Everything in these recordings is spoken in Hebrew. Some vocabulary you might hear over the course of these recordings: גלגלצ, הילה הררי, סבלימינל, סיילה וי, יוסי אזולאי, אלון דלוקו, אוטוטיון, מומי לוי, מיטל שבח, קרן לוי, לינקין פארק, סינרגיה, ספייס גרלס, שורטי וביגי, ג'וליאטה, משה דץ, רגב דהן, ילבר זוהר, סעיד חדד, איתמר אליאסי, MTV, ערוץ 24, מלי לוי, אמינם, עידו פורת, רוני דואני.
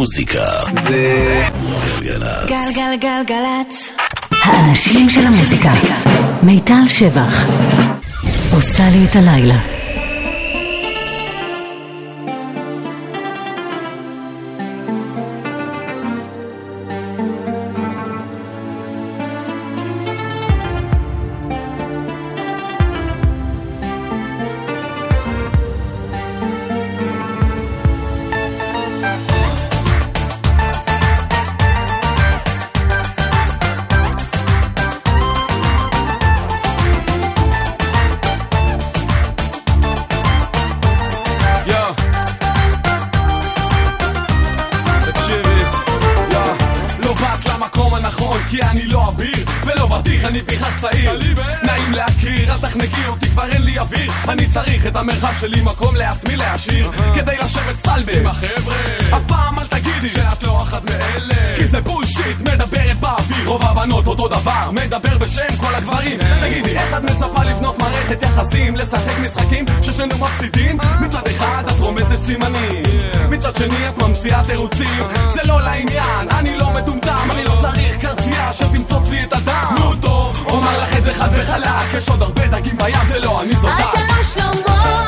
המוזיקה זה גלגלצ. גלגלגלגלצ. האנשים של המוזיקה. מיטל שבח עושה לי את הלילה. שלי מקום לעצמי להשאיר כדי לשבת סלבי עם החבר'ה. הפעם אל תגידי שאת לא אחת מאלה, כי זה בולשיט, מדברת באוויר. רוב הבנות אותו דבר, מדבר בשם כל הגברים. תגידי, איך את מצפה לבנות מערכת יחסים, לשחק משחקים ששנו מפסידים? מצד אחד את רומזת סימנים, מצד שני את ממציאה תירוצים. זה לא לעניין, אני לא מטומטם, אני לא צריך קרצייה שתמצוץ לי את הדם. נו טוב, אומר לך את זה חד וחלק, יש עוד הרבה דגים בים, זה לא אני זאת. אתה לא שלמה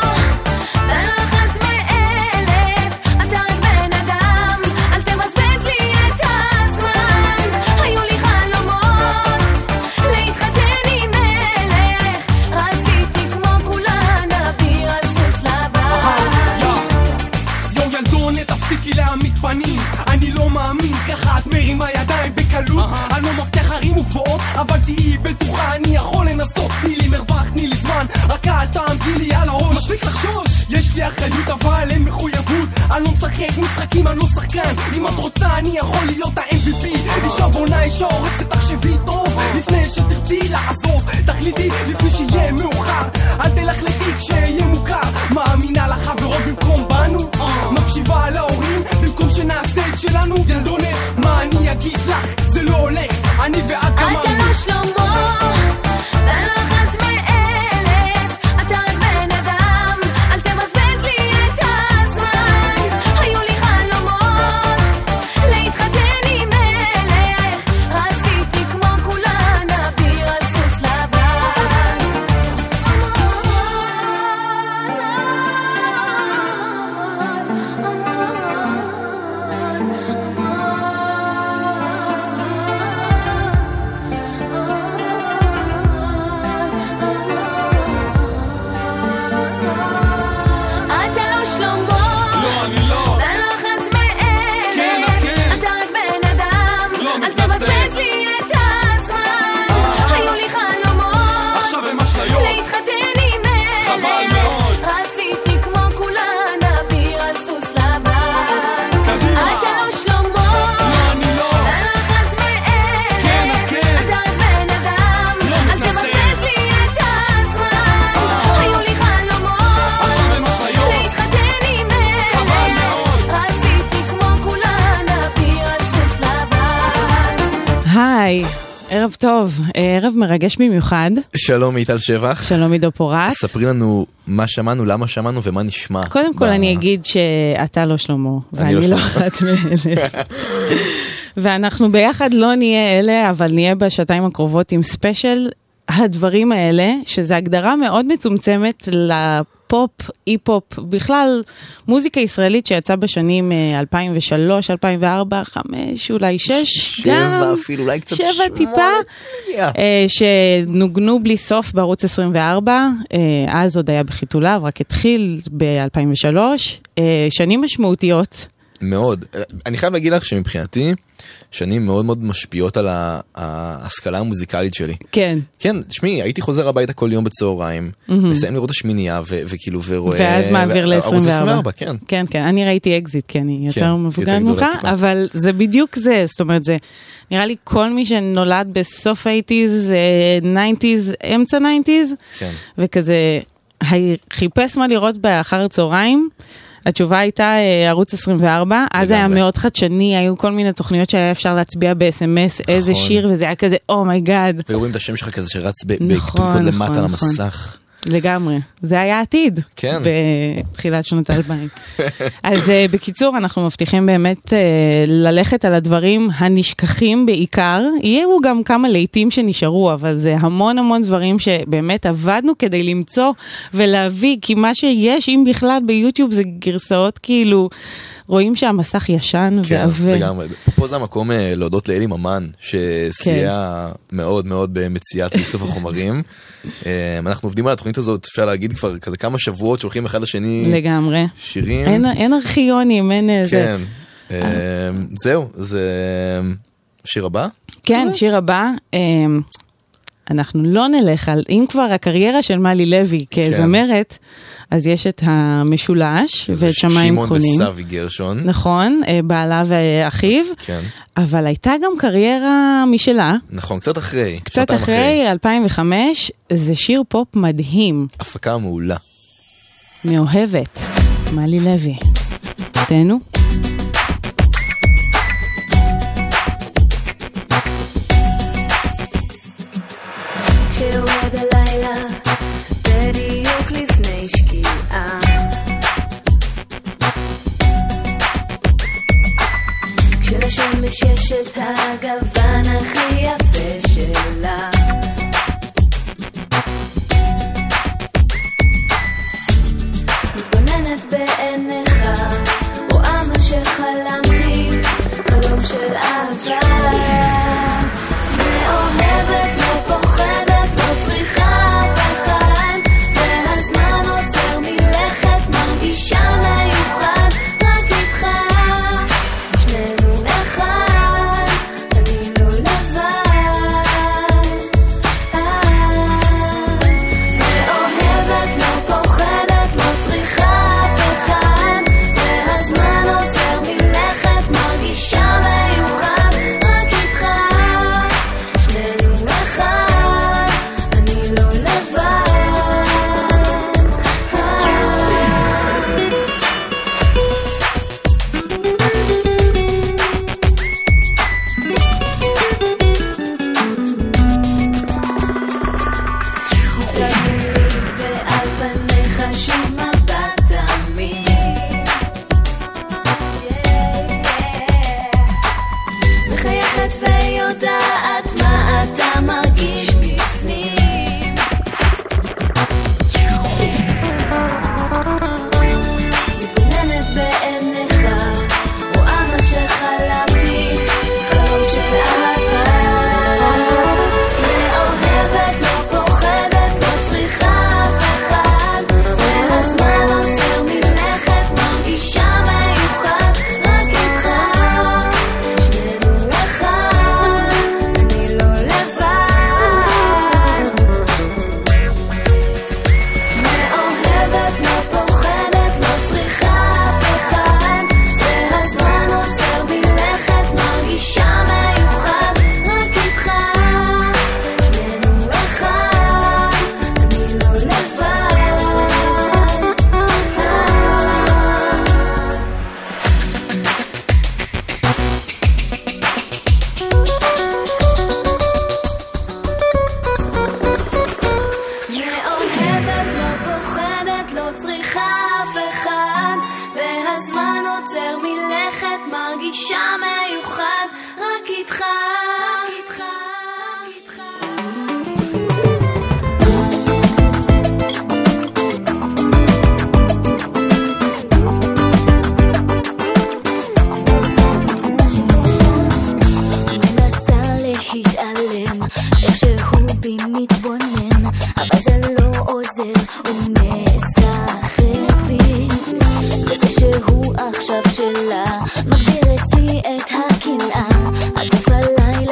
אבל תהיי בטוחה, אני יכול לנסות. תני לי מרווח, תני לי זמן, רק אל תעמדי לי על הראש. מספיק לחשוש, יש לי אחריות אבל אין מחויבות. אני לא משחק משחקים, אני לא שחקן. אם את רוצה אני יכול להיות ה-MVP, אישה בונה, אישה הורסת, תחשבי טוב לפני שתרצי לעזוב. תחליטי לפני שיהיה מאוחר, אל תלכלכי כשיהיה מוכר. מאמינה לחברות במקום בנו, מקשיבה להורים במקום שנעשה את שלנו. ילדונת, מה אני אגיד לך, זה לא הולך. אני ואת אמרנו אתה לא שלמה, ולא אחת מאלף, אתה רק בן אדם, אל תמזבז לי את הזמן. היו לי חלומות להתחתן עם מלך, רציתי כמו כולן אביר על סוס לבן. ערב טוב, ערב מרגש במיוחד. שלום מיטל שבח. שלום עידו פורת. ספרי לנו מה שמענו, למה שמענו ומה נשמע. קודם כל אני אגיד שאתה לא שלמה ואני לא אחת מאלה, ואנחנו ביחד לא נהיה אלה, אבל נהיה בשעתיים הקרובות עם ספיישל הדברים האלה, שזה הגדרה מאוד מצומצמת לפופ, אי-פופ, בכלל מוזיקה ישראלית שיצאה בשנים 2003, 2004, 5, אולי 6, 7 אפילו, אולי קצת 7 טיפה, שנוגנו בלי סוף בערוץ 24, אז עוד היה בחיתוליו, רק התחיל ב-2003, שנים משמעותיות. מאוד. אני חייב להגיד לך שמבחינתי, שנים מאוד מאוד משפיעות על ההשכלה המוזיקלית שלי. כן. כן, שמי, הייתי חוזר הביתה כל יום בצהריים, מסיים לראות השמינייה, וכאילו, ורואה... ואז מעביר ל-24. כן. כן, כן. אני ראיתי אקזיט, כי אני יותר מבוגרת ממך, אבל זה בדיוק זה, זאת אומרת, זה נראה לי כל מי שנולד בסוף 80s, 90s, אמצע 90s, וכזה, חיפש מה לראות באחר הצהריים, התשובה הייתה ערוץ 24, אז היה מאוד חדשני, היו כל מיני תוכניות שהיה אפשר להצביע ב-SMS, איזה שיר, וזה היה כזה, אומייגאד. ורואים את השם שלך כזה שרץ בכתוב קוד למטה על המסך. לגמרי. זה היה עתיד. כן. בתחילת שנות אלפיים. אז בקיצור, אנחנו מבטיחים באמת ללכת על הדברים הנשכחים בעיקר. יהיו גם כמה לעיתים שנשארו, אבל זה המון המון דברים שבאמת עבדנו כדי למצוא ולהביא, כי מה שיש, אם בכלל ביוטיוב, זה גרסאות כאילו, רואים שהמסך ישן. כן, לגמרי. פה זה המקום להודות לאלי ממן, שסייע מאוד מאוד במציאת איסוף החומרים. אנחנו עובדים על התוכנית הזאת, אפשר להגיד כבר כזה כמה שבועות שולחים אחד לשני לגמרי. שירים. אין ארכיונים, אין איזה. כן. זהו, זה שיר הבא? כן, שיר הבא. אנחנו לא נלך על, אם כבר הקריירה של מלי לוי כזמרת, אז יש את המשולש ואת שמיים חונים. שמעון וסבי גרשון. נכון, בעלה ואחיו. כן. אבל הייתה גם קריירה משלה. נכון, קצת אחרי. קצת אחרי, 2005. זה שיר פופ מדהים. הפקה מעולה. מאוהבת. מלי לוי. תנו. כשעוד הלילה, בדיוק לפני שקיעה, כשלשמש יש את הגוון הכי יפה שלה, מתבוננת בעיניך, רואה מה שחלמתי, חלום של אהבה. עכשיו שלה מגדיר אצלי את הקנאה עד סוף הלילה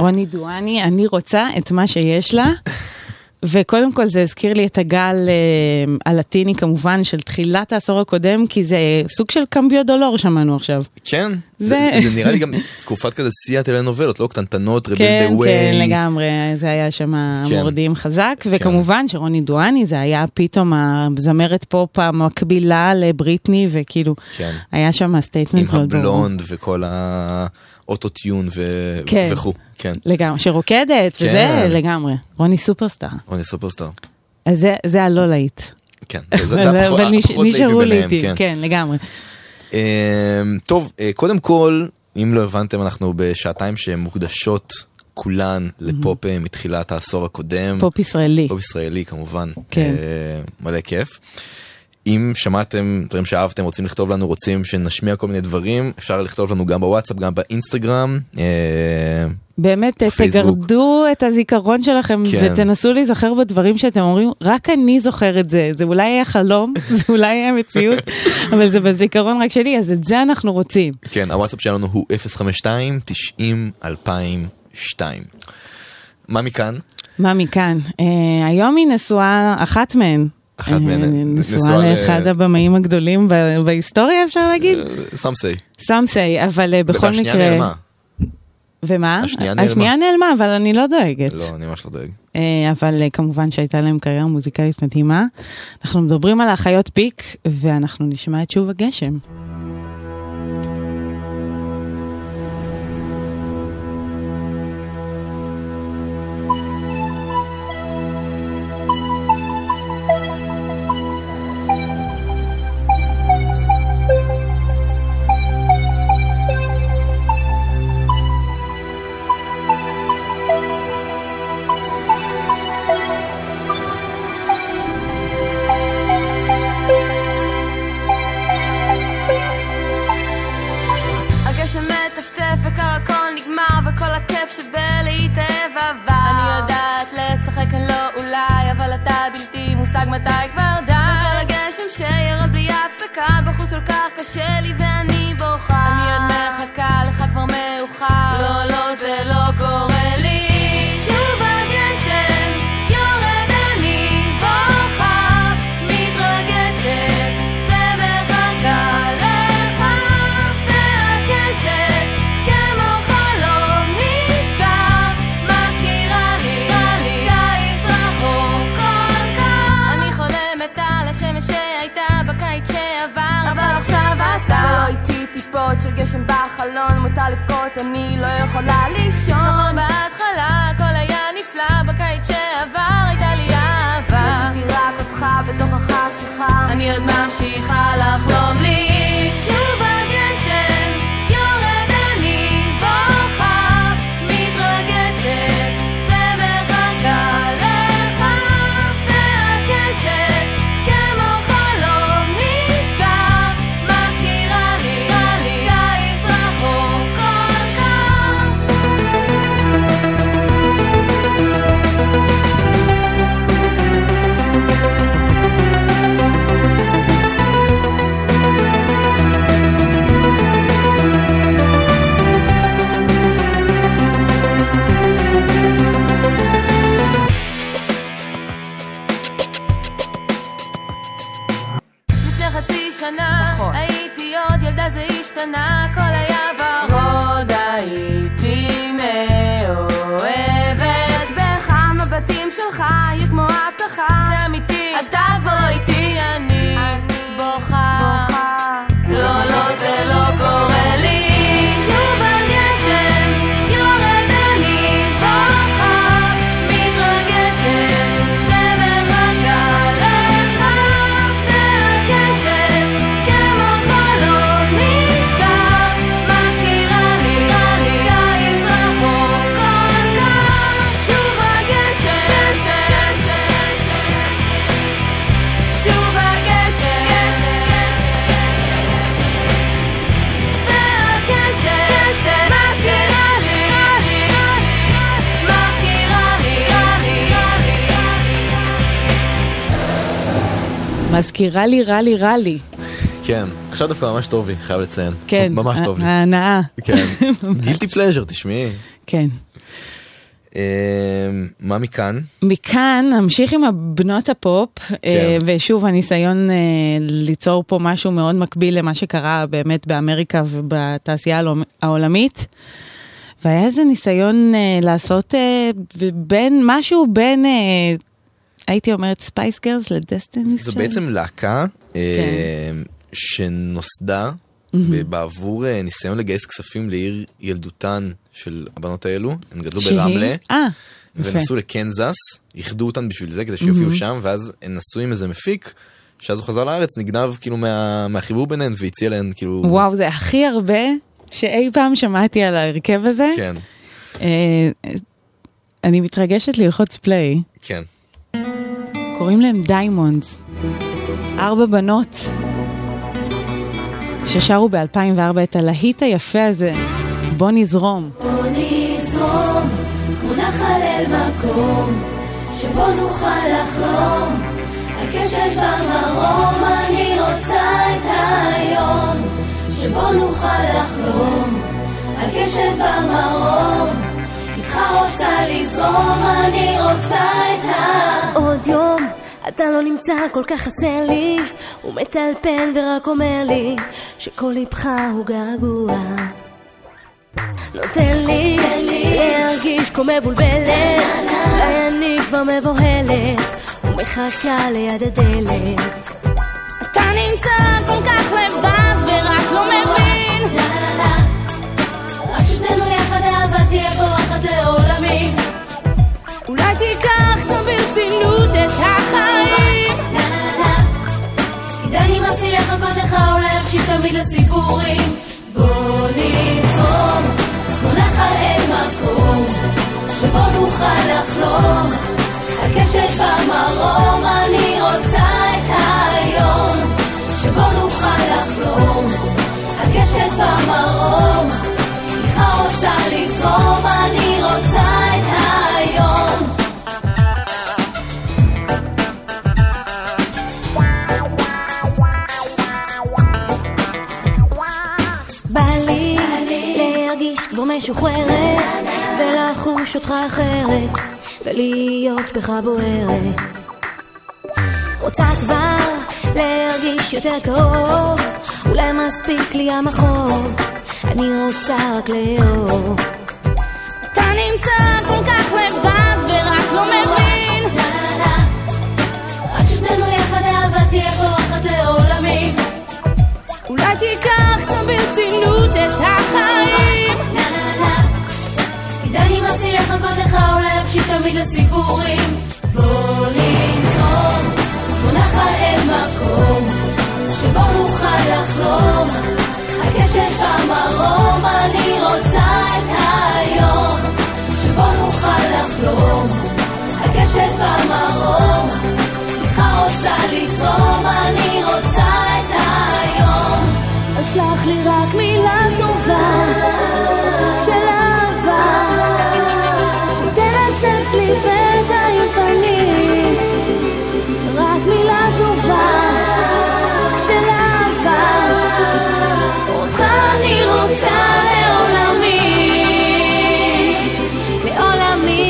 רוני דואני, אני רוצה את מה שיש לה. וקודם כל זה הזכיר לי את הגל הלטיני כמובן של תחילת העשור הקודם, כי זה סוג של קמביו דולור שמענו עכשיו. כן, זה נראה לי גם תקופת כזה שיאת אלה נובלות, לא קטנטנות, רבל דה ווי. כן, לגמרי, זה היה שם המורדים חזק, וכמובן שרוני דואני זה היה פתאום הזמרת פופ המקבילה לבריטני, וכאילו היה שם הסטייטמנט מאוד ברור. עם הבלונד וכל האוטוטיון וכו'. כן. לגמרי, שרוקדת, כן. וזה לגמרי. רוני סופרסטאר. רוני סופרסטאר. אז זה הלא להיט. כן, זה הפחות להיט ביניהם. כן. כן, לגמרי. טוב, קודם כל, אם לא הבנתם, אנחנו בשעתיים שמוקדשות כולן לפופ מתחילת העשור הקודם. פופ ישראלי. פופ ישראלי, כמובן. כן. מלא כיף. אם שמעתם דברים שאהבתם, רוצים לכתוב לנו, רוצים שנשמיע כל מיני דברים, אפשר לכתוב לנו גם בוואטסאפ, גם באינסטגרם, באמת, תגרדו את הזיכרון שלכם ותנסו להיזכר בדברים שאתם אומרים, רק אני זוכר את זה, זה אולי היה חלום, זה אולי היה מציאות, אבל זה בזיכרון רק שלי, אז את זה אנחנו רוצים. כן, הוואטסאפ שלנו הוא 052-90-2002. מה מכאן? מה מכאן? היום היא נשואה אחת מהן. נשואה לאחד הבמאים הגדולים בהיסטוריה, אפשר להגיד? סמסי, אבל בכל מקרה... והשנייה נעלמה. ומה? השנייה נעלמה, אבל אני לא דואגת. לא, אני ממש לא דואג. אבל כמובן שהייתה להם קריירה מוזיקלית מדהימה. אנחנו מדברים על האחיות פיק, ואנחנו נשמע את שוב הגשם. מזכירה לי, רע לי. כן, עכשיו דווקא ממש טוב לי, חייב לציין. כן. ממש טוב לי. ההנאה. כן. גילטי פלז'ר, תשמעי. כן. מה מכאן? מכאן נמשיך עם הבנות הפופ, ושוב הניסיון ליצור פה משהו מאוד מקביל למה שקרה באמת באמריקה ובתעשייה העולמית, והיה איזה ניסיון לעשות בין משהו בין, הייתי אומרת ספייס גרלס לדסטיניס. זו בעצם להקה שנוסדה בעבור ניסיון לגייס כספים לעיר ילדותן של הבנות האלו, הן גדלו ברמלה, ונסו לקנזס, יחדו אותן בשביל זה, כדי שיופיעו שם, ואז הן נסו עם איזה מפיק, שאז הוא חזר לארץ, נגנב כאילו מהחיבור ביניהן, והציע להן כאילו... וואו, זה הכי הרבה שאי פעם שמעתי על ההרכב הזה. כן. אני מתרגשת ללחוץ פליי. כן. קוראים להם דיימונדס. 4 בנות. ששרו ב-2004 את הלהיט היפה הזה, בוא נזרום. בוא נזרום, כמו נחל אל מקום, שבו נוכל לחלום, הקשת במרום, אני רוצה את היום, שבו נוכל לחלום, הקשת במרום, איתך רוצה לזרום, אני רוצה את עוד יום. אתה לא נמצא, כל כך חסר לי, הוא מטלפן ורק אומר לי שכל ליבך הוא געגוע, נותן לי להרגיש כמו מבולבלת, אולי אני כבר מבוהלת ומחכה ליד הדלת. אתה נמצא כל כך לבד ורק לא מבין, רק ששתנו יחד אהבה תהיה בורחת לעולמי, אולי תיקח קצת ברצינות את החיים. כדאי לי מסייך לחכותך, אולי להקשיב תמיד לסיפורים. בוא נזרום, בוא נחל אל מקום, שבו נוכל לחלום, הקשת במרום, אני רוצה את היום, שבו נוכל לחלום, הקשת במרום, איתך רוצה לזרום, אני רוצה את היום. משוחררת ולחוש אותך אחרת ולהיות בך בוערת, רוצה כבר להרגיש יותר קרוב, אולי מספיק לי המחוב, אני רוצה רק לאור. אתה נמצא כל כך לבד ורק לא מבין, רק ששתנו יחד אהבה תהיה בורחת לעולמים, אולי תיקח קצת ברצינות את החיים, דני מסייך לחכותך, אולי להקשיב תמיד לסיפורים. בוא נזרום, בוא נחל אל מקום, שבו נוכל לחלום, הקשת במרום, אני רוצה את היום, שבו נוכל לחלום, הקשת במרום, איתך רוצה לזרום, אני רוצה את היום. אשלח לי רק מילה טובה של שתרצף לי ודאי פנים, רק מילה טובה של אהבה, אותך אני רוצה לעולמי, לעולמי.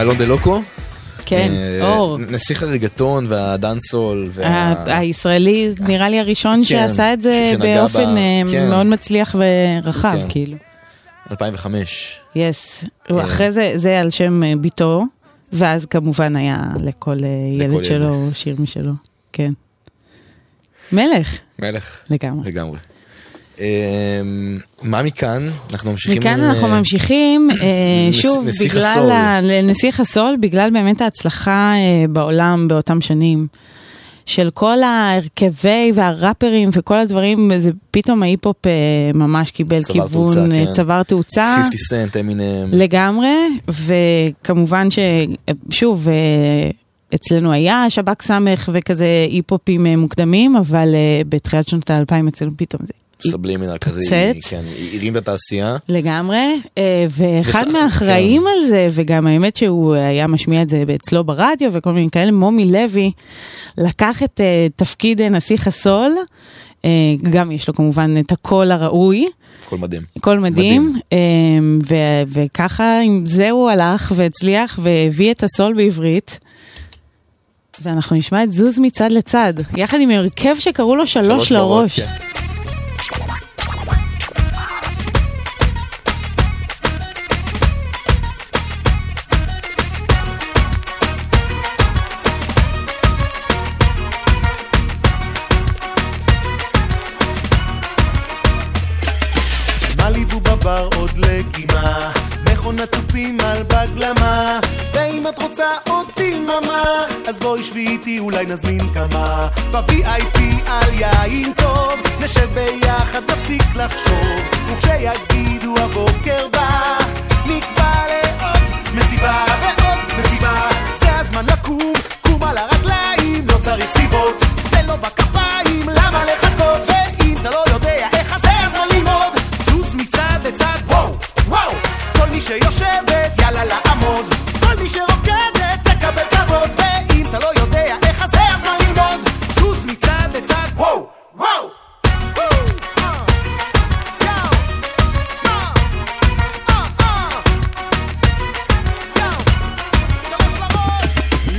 אלון דלוקו? כן, אור. נסיך הרגטון והדנסול. הישראלי נראה לי הראשון שעשה את זה באופן מאוד מצליח ורחב, כאילו. 2005. יס. אחרי זה, זה על שם ביתו, ואז כמובן היה לכל ילד שלו, שיר משלו. כן. מלך. מלך. לגמרי. לגמרי. מה מכאן? אנחנו ממשיכים... מכאן אנחנו ממשיכים, שוב, בגלל נסיך הסול, בגלל באמת ההצלחה בעולם באותם שנים, של כל ההרכבי והראפרים וכל הדברים, זה פתאום ההיפ-הופ ממש קיבל כיוון, צוואר תאוצה. 50 סנט, אמינם. לגמרי, וכמובן ששוב... אצלנו היה שבק סמך וכזה היפ-הופים מוקדמים, אבל בתחילת שנות ה-2000 אצלנו פתאום זה... סבלימינל כזה, כן, עירים בתעשייה. לגמרי, ואחד מהאחראים על זה, וגם האמת שהוא היה משמיע את זה אצלו ברדיו וכל מיני כאלה, מומי לוי לקח את תפקיד נסיך הסול, גם יש לו כמובן את הקול הראוי. קול מדהים. קול מדהים, וככה עם זה הוא הלך והצליח והביא את הסול בעברית. ואנחנו נשמע את זוז מצד לצד, יחד עם הרכב שקראו לו שלוש לראש. מליבו בבר עוד לגימה, מכונת תופים על בגלמה, ואם את רוצה אותי ממה, אז בואי שבי איתי, אולי נזמין כמה. ב-VIP על יין טוב, נשב ביחד, נפסיק לחשוב, וכשיגידו הבוקר בא, נקבע לעוד מסיבה ועוד מסיבה. זה הזמן לקום, קום על הרגליים, לא צריך סיבות, ולא בכפיים, למה לחכות? ואם אתה לא יודע איך, אז זה הזמן ללמוד. זוז מצד לצד, וואו, וואו, כל מי שיושבת, יאללה לעמוד, כל מי שרוקדת, תקבל כבוד, ואם אתה לא יודע איך, אז זה הזמן ללמוד. זוז מצד לצד, וואו, וואו.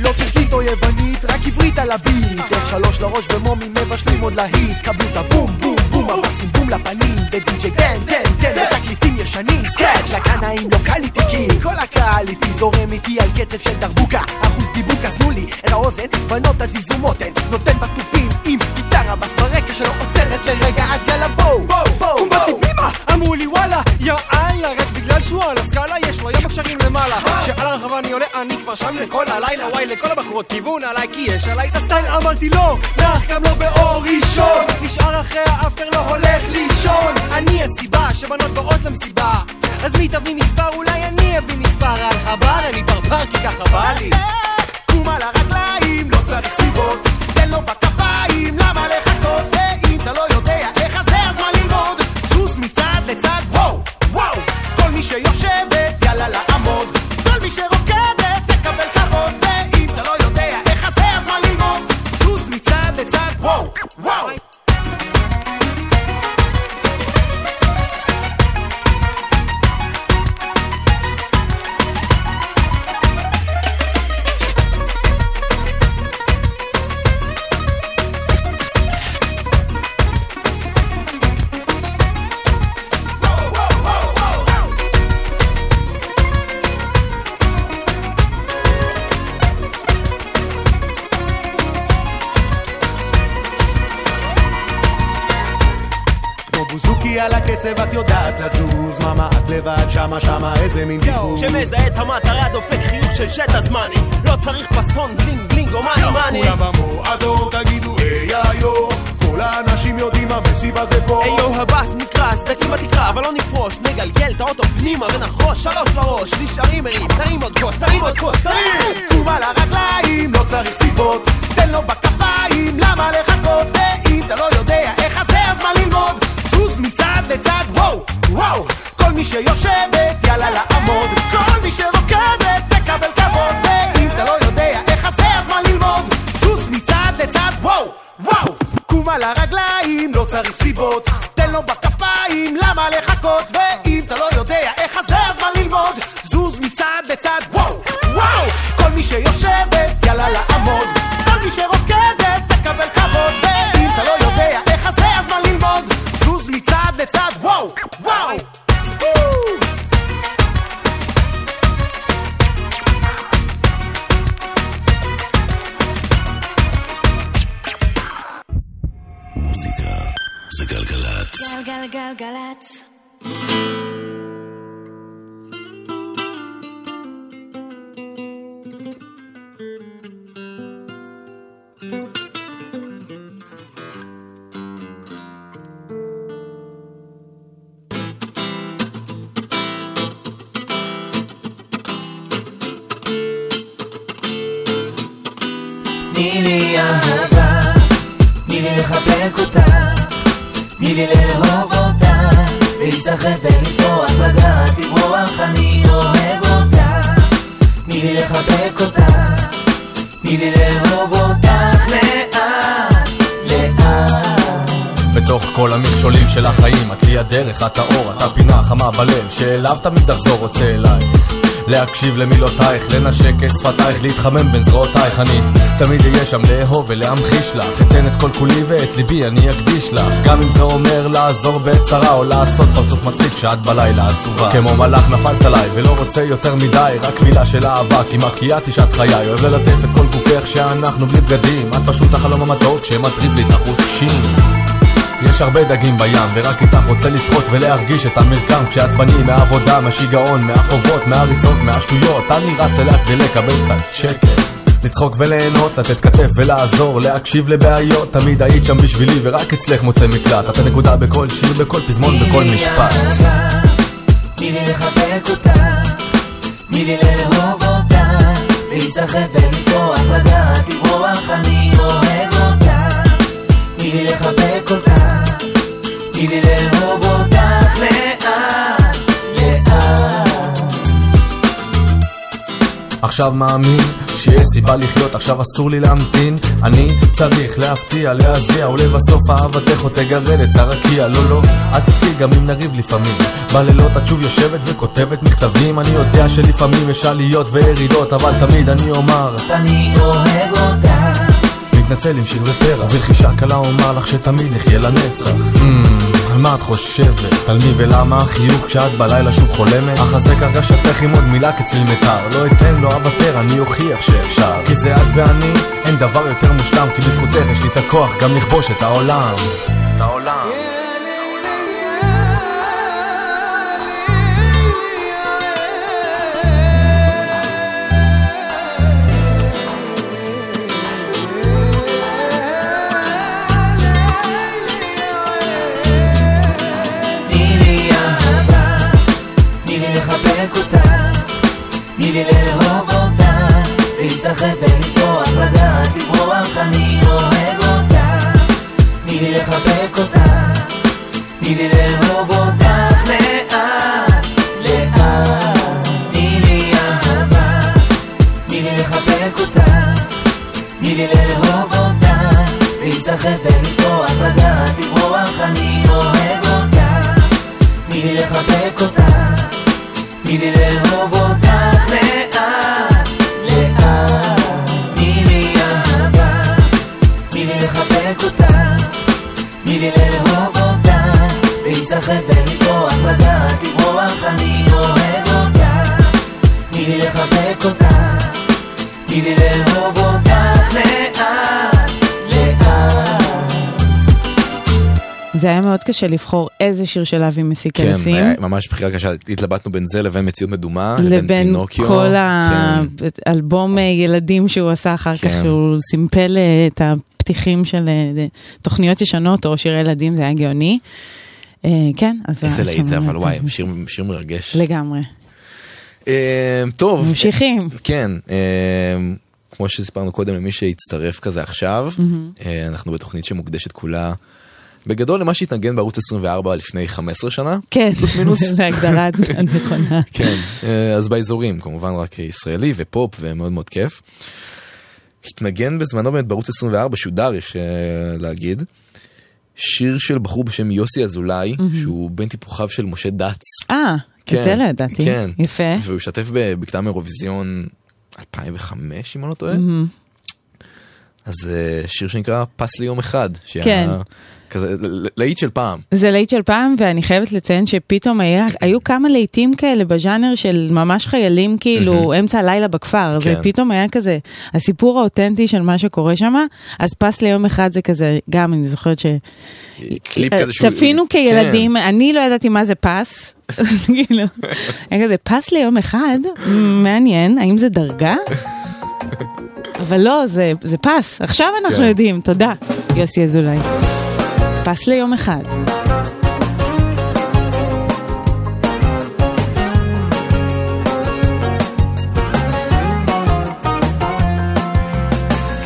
לא טורקית או יוונית, רק עברית על הביט, איך שלוש לראש ומומי מבשלים עוד להיט, קבלו את הבום בום בום, המסים בום לפנים, בדיג'י דן דן דן, בתקליטים ישנים, סקאץ' לקנאים לוקליטיקים, כל הקהליטי זורם איתי על קצב של דרבוקה, אחוז דיבוק עזנו לי אל האוזן, בנות הזיזו מותן, נותן בטופים עם גיטרה בספרקה שלא עוצרת לרגע, אז יאללה בואו בואו בואו, קומבטים פנימה, אמרו לי וואלה יאללה, רק בגלל שהוא על הסקאלה יש לו ים הקשרים למעלה, שעל הרחבה אני עולה אני כבר שם לכל הלילה, וואי לכל הבחורות כיוון עליי, כי יש עליי את הסטייל, אמרתי לא, נח גם לא באור ראשון, נשאר אחרי האפטר לא הולך לישון, אני הסיבה שבנות באות למסיבה, אז מי תביא מספר, אולי אני אביא מספר, על חבר אני ברבר כי ככה בא לי, קום על הרגליים, לא צריך סיבות, תן לו בכפיים, למה לחכות, ואם אתה לא יודע איך אז זה הזמן ללמוד, זוז מצד לצד, וואו, וואו, כל מי שיושבת, יאללה לעמוד, כל מי שרוקדת, תקבל כבוד, ואם אתה לא יודע איך אז זה הזמן ללמוד, זוז מצד לצד, וואו, וואו. על הקצב את יודעת לזוז, ממה את לבד שמה שמה איזה מין דיבור שמזהה את המטרה, דופק חיוך של שטע זמני, לא צריך פסון בלינג בלינג או מני מני, כולם במועדות תגידו איי איו, כל האנשים יודעים המסיבה זה פה, איו הבס נקרא סדקים בתקרה אבל לא נפרוש, נגלגל את האוטו פנימה ונחרוש, שלוש לראש נשארים ערים, תרים עוד כוס, תרים עוד כוס, תרים, קום על הרגליים, לא צריך סיבות, תן לו בכפיים, למה לחכות, ואם אתה לא יודע איך אז זה הזמן ללמוד, זוז מצד לצד, וואו, וואו, כל מי שיושבת, יאללה לעמוד, כל מי שרוקדת, תקבל כבוד, ואם אתה לא יודע איך אז זה הזמן ללמוד, זוז מצד לצד, וואו, וואו, קום על הרגליים, לא צריך סיבות, תן לו בכפיים, למה לחכות, ואם אתה לא יודע איך אז זה הזמן ללמוד, זוז מצד מצד לצד, וואו, וואו. כל מי שיושבת, יאללה לעמוד. כל מי שרוקדת, תקבל כבוד. ואם אתה לא יודע איך זה, אז מה ללמוד? זוז מצד לצד, וואו, וואו. מוזיקה זה גלגלת. גלגלגלגלת. תני לי אהבה, תני לי לחבק אותה, תני לי לאהוב אותה, להיזכר ולפרוח בדעת תברוח, אני אוהב אותה, תני לי לחבק אותה, תני לי לאהוב אותך לאט, לאט. בתוך כל המכשולים של החיים, את לי הדרך, את האור, את הפינה חמה בלב, שאליו תמיד תחזור, רוצה אלייך. להקשיב למילותייך, לנשק את שפתייך, להתחמם בין זרועותייך, אני תמיד אהיה שם לאהוב ולהמחיש לך, אתן את כל כולי ואת ליבי אני אקדיש לך, גם אם זה אומר לעזור בצרה או לעשות פרצוף מצחיק כשאת בלילה עצובה, כמו מלאך נפלת עליי ולא רוצה יותר מדי, רק מילה של אהבה, כי מקיאת אישת חיי, אוהב ללטף את כל גופך שאנחנו בלי בגדים, את פשוט החלום המתוק שמטריף לי את החושים. יש הרבה דגים בים, ורק איתך רוצה לשחות ולהרגיש את המרקם, כשעצבני מהעבודה, מהשיגעון, מהחובות, מהריצות, מהשטויות, אני רץ אליה כדי לקבל צד שקט, לצחוק וליהנות, לתת כתף ולעזור, להקשיב לבעיות, תמיד היית שם בשבילי ורק אצלך מוצא מקלט, אתה נקודה בכל שיר, בכל פזמון, בכל משפט. תני לי לחבק אותה, תני לי לאהוב אותה, להיזכר ולפרוח בדעת לברוח, אני אוהב אותה, תני לי לחבק אותה, תני לי לאהוב אותך לאט, לאט. עכשיו מאמין שיש סיבה לחיות, עכשיו אסור לי להמתין, אני צריך להפתיע, להזיע, ולבסוף אהבתך או תגרד את הרקיע, לא לא, את תפקיד גם אם נריב לפעמים, בלילות את שוב יושבת וכותבת מכתבים, אני יודע שלפעמים יש עליות וירידות, אבל תמיד אני אומר, אני אוהב אותך. נצל עם שיר ופרח, ורכישה קלה אומר לך שתמיד נחיה לנצח. על מה את חושבת? על מי ולמה החיוך כשאת בלילה שוב חולמת? החזק הרגשתך עם עוד מילה כצליל מיתר, לא אתן לו אבטר, אני אוכיח שאפשר, כי זה את ואני, אין דבר יותר מושלם, כי בזכותך יש לי את הכוח גם לכבוש את העולם, את העולם. תני לי לאהוב אותה, להיזכר ולפרוח בדעת לברוח, אני אוהב אותה, תני לי לחבק אותה, תני לי לאהוב אותך לאט, לאט. תני לי אהבה, תני לי לחבק אותה, תני לי לאהוב אותה, להיזכר ולפרוח בדעת לברוח, אני אוהב אותה, תני לי לחבק אותה, תני לי לאהוב אותה לאט, לאט. תני לי אהבה, תני לי לחבק אותה, תני לי לאהוב אותה, להיזכר ולפרוח בדעת לברוח, אני אוהב אותה, תני לי לחבק אותה, תני לי לאהוב אותך לאט, לאט. זה היה מאוד קשה לבחור איזה שיר של אבי מסיקלסים. כן, היה ממש בחירה קשה. התלבטנו בין זה לבין מציאות מדומה, לבין פינוקיו. לבין כל האלבום ילדים שהוא עשה אחר כך, שהוא סימפל את הפתיחים של תוכניות ישנות או שירי ילדים, זה היה גאוני. כן, אז... איזה להיט זה, אבל וואי, שיר מרגש. לגמרי. טוב. ממשיכים. כן. כמו שסיפרנו קודם למי שהצטרף כזה עכשיו, אנחנו בתוכנית שמוקדשת כולה, בגדול למה שהתנגן בערוץ 24 לפני 15 שנה. כן, פלוס מינוס. זה הגדרה נכונה. כן, אז באזורים, כמובן רק ישראלי ופופ, ומאוד מאוד כיף. התנגן בזמנו באמת בערוץ 24, שודר יש להגיד, שיר של בחור בשם יוסי אזולאי, שהוא בן טיפוחיו של משה דץ. את זה לא ידעתי. יפה. והוא השתתף בקדם אירוויזיון 2005, אם אני לא טועה. אז שיר שנקרא פס לי יום אחד. כן. כזה, להיט של פעם. זה להיט של פעם, ואני חייבת לציין שפתאום היו כמה להיטים כאלה בז'אנר של ממש חיילים, כאילו, אמצע הלילה בכפר, ופתאום היה כזה, הסיפור האותנטי של מה שקורה שם, אז פס ליום אחד זה כזה, גם אני זוכרת ש... קליפ כזה שהוא... צפינו כילדים, אני לא ידעתי מה זה פס, אז כאילו, היה כזה, פס ליום אחד, מעניין, האם זה דרגה? אבל לא, זה פס, עכשיו אנחנו יודעים, תודה, יוסי אזולאי. פס ליום אחד.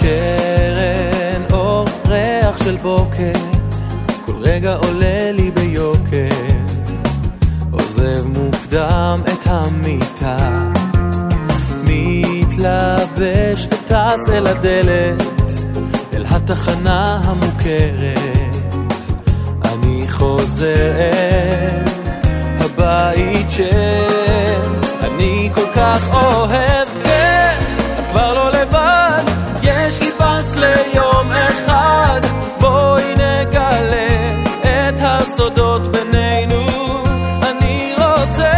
קרן אור ריח של בוקר, כל רגע עולה לי ביוקר, עוזב מוקדם את המיטה, מתלבש וטס אל הדלת, אל התחנה המוכרת. חוזר אל הבית שאני כל כך אוהב, כן, את כבר לא לבד, יש לי פס ליום אחד, בואי נגלה את הסודות בינינו, אני רוצה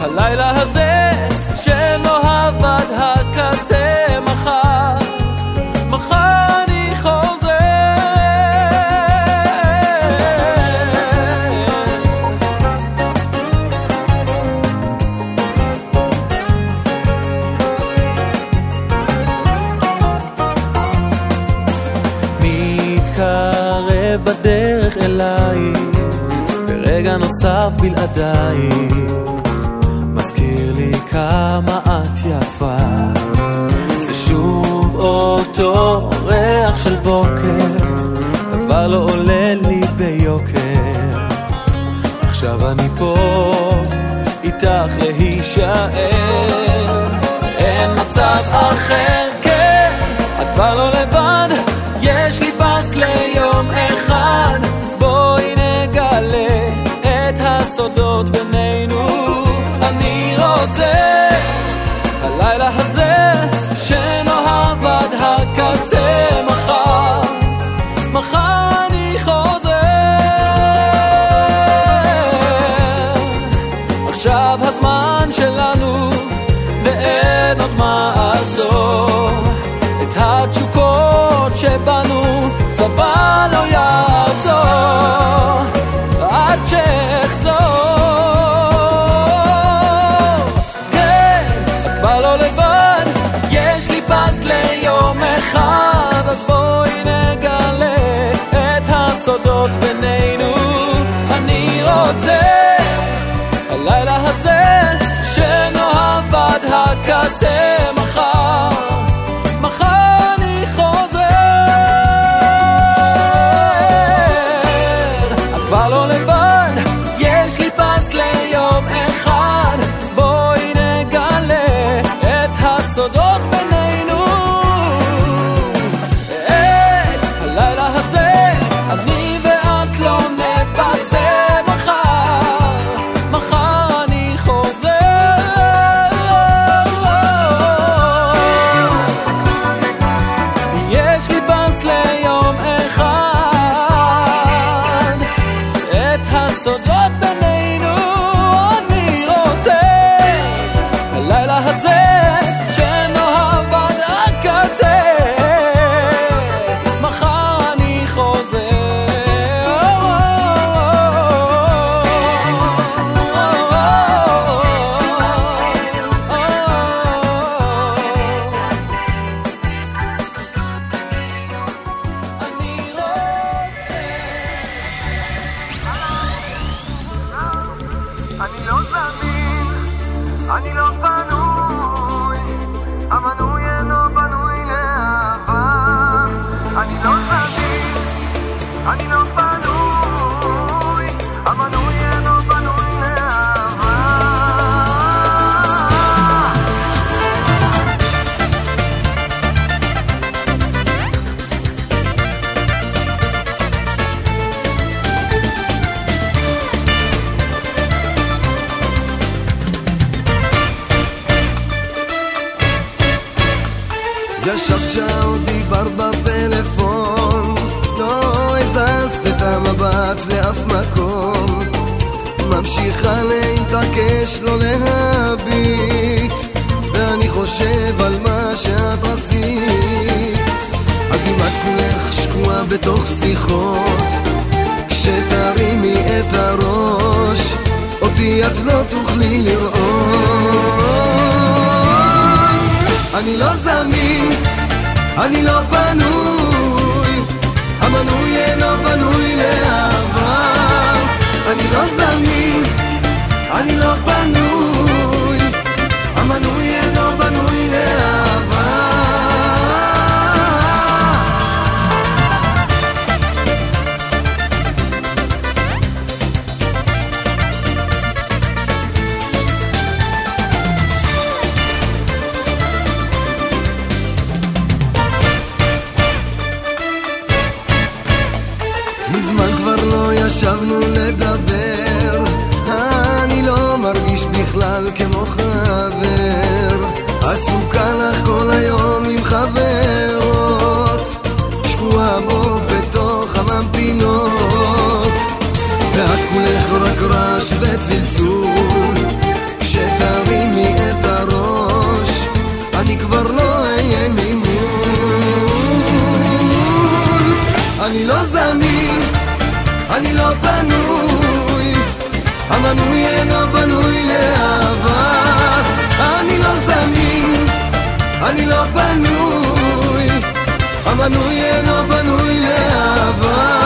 הלילה הזה שלא עבד הקצה, מחר אני חוזר. ברגע נוסף בלעדייך, מזכיר לי כמה את יפה, ושוב אותו ריח של בוקר, כבר לא עולה לי ביוקר, עכשיו אני פה איתך להישאר, אין מצב אחר, כן, את כבר לא לבד, יש לי פס ליום אחד, בואי נגלה את הסודות בינינו, אני רוצה הלילה הזה שנאהב עד הקצה, מחר, מחר אני חוזר, עכשיו הזמן שלנו ואין עוד מעצור, את התשוקות שבנו צבא לא יעצור עד שאחזור, כן, את כבר לא לבד, יש לי פס ליום אחד, אז בואי נגלה את הסודות בינינו, אני רוצה הלילה הזה שנאהב עד הקצה, מחר, מחר אני חוזר, את כבר לא לבד, יש לי פס ליום אחד, בואי נגלה את הסודות בינינו, את הלילה הזה אני ואת לא נפסה, מחר, מחר אני חוזר, יש לי פס ליום אחד, את הסודות בינינו, אני רוצה הלילה הזה שנאהב עד הקצה, מחר אני חוזר, אני רוצה. אני לא זמין, אני לא פנוי, שבצ'או דיבר בפלאפון, לא הזזת את המבט לאף מקום, ממשיכה להתעקש לא להביט, ואני חושב על מה שאת עשית. אז אם את כולך שקועה בתוך שיחות, כשתרימי את הראש, אותי את לא תוכלי לראות. אני לא זמין, אני לא בנוי, המנוי אינו בנוי לאהבה. אני לא זמין, אני לא בנוי, המנוי אינו בנוי לאהבה. שבנו לדבר, אני לא מרגיש בכלל כמו חבר, עסוקה לך כל היום עם חברות, שקועה בו בתוך הממתינות, ואת כולך רק רעש וצלצול, כשתרימי את הראש אני כבר לא אהיה ממול. אני לא זמין, אני לא בנוי, המנוי אינו בנוי לאהבה. אני לא זמין, אני לא בנוי, המנוי אינו בנוי לאהבה.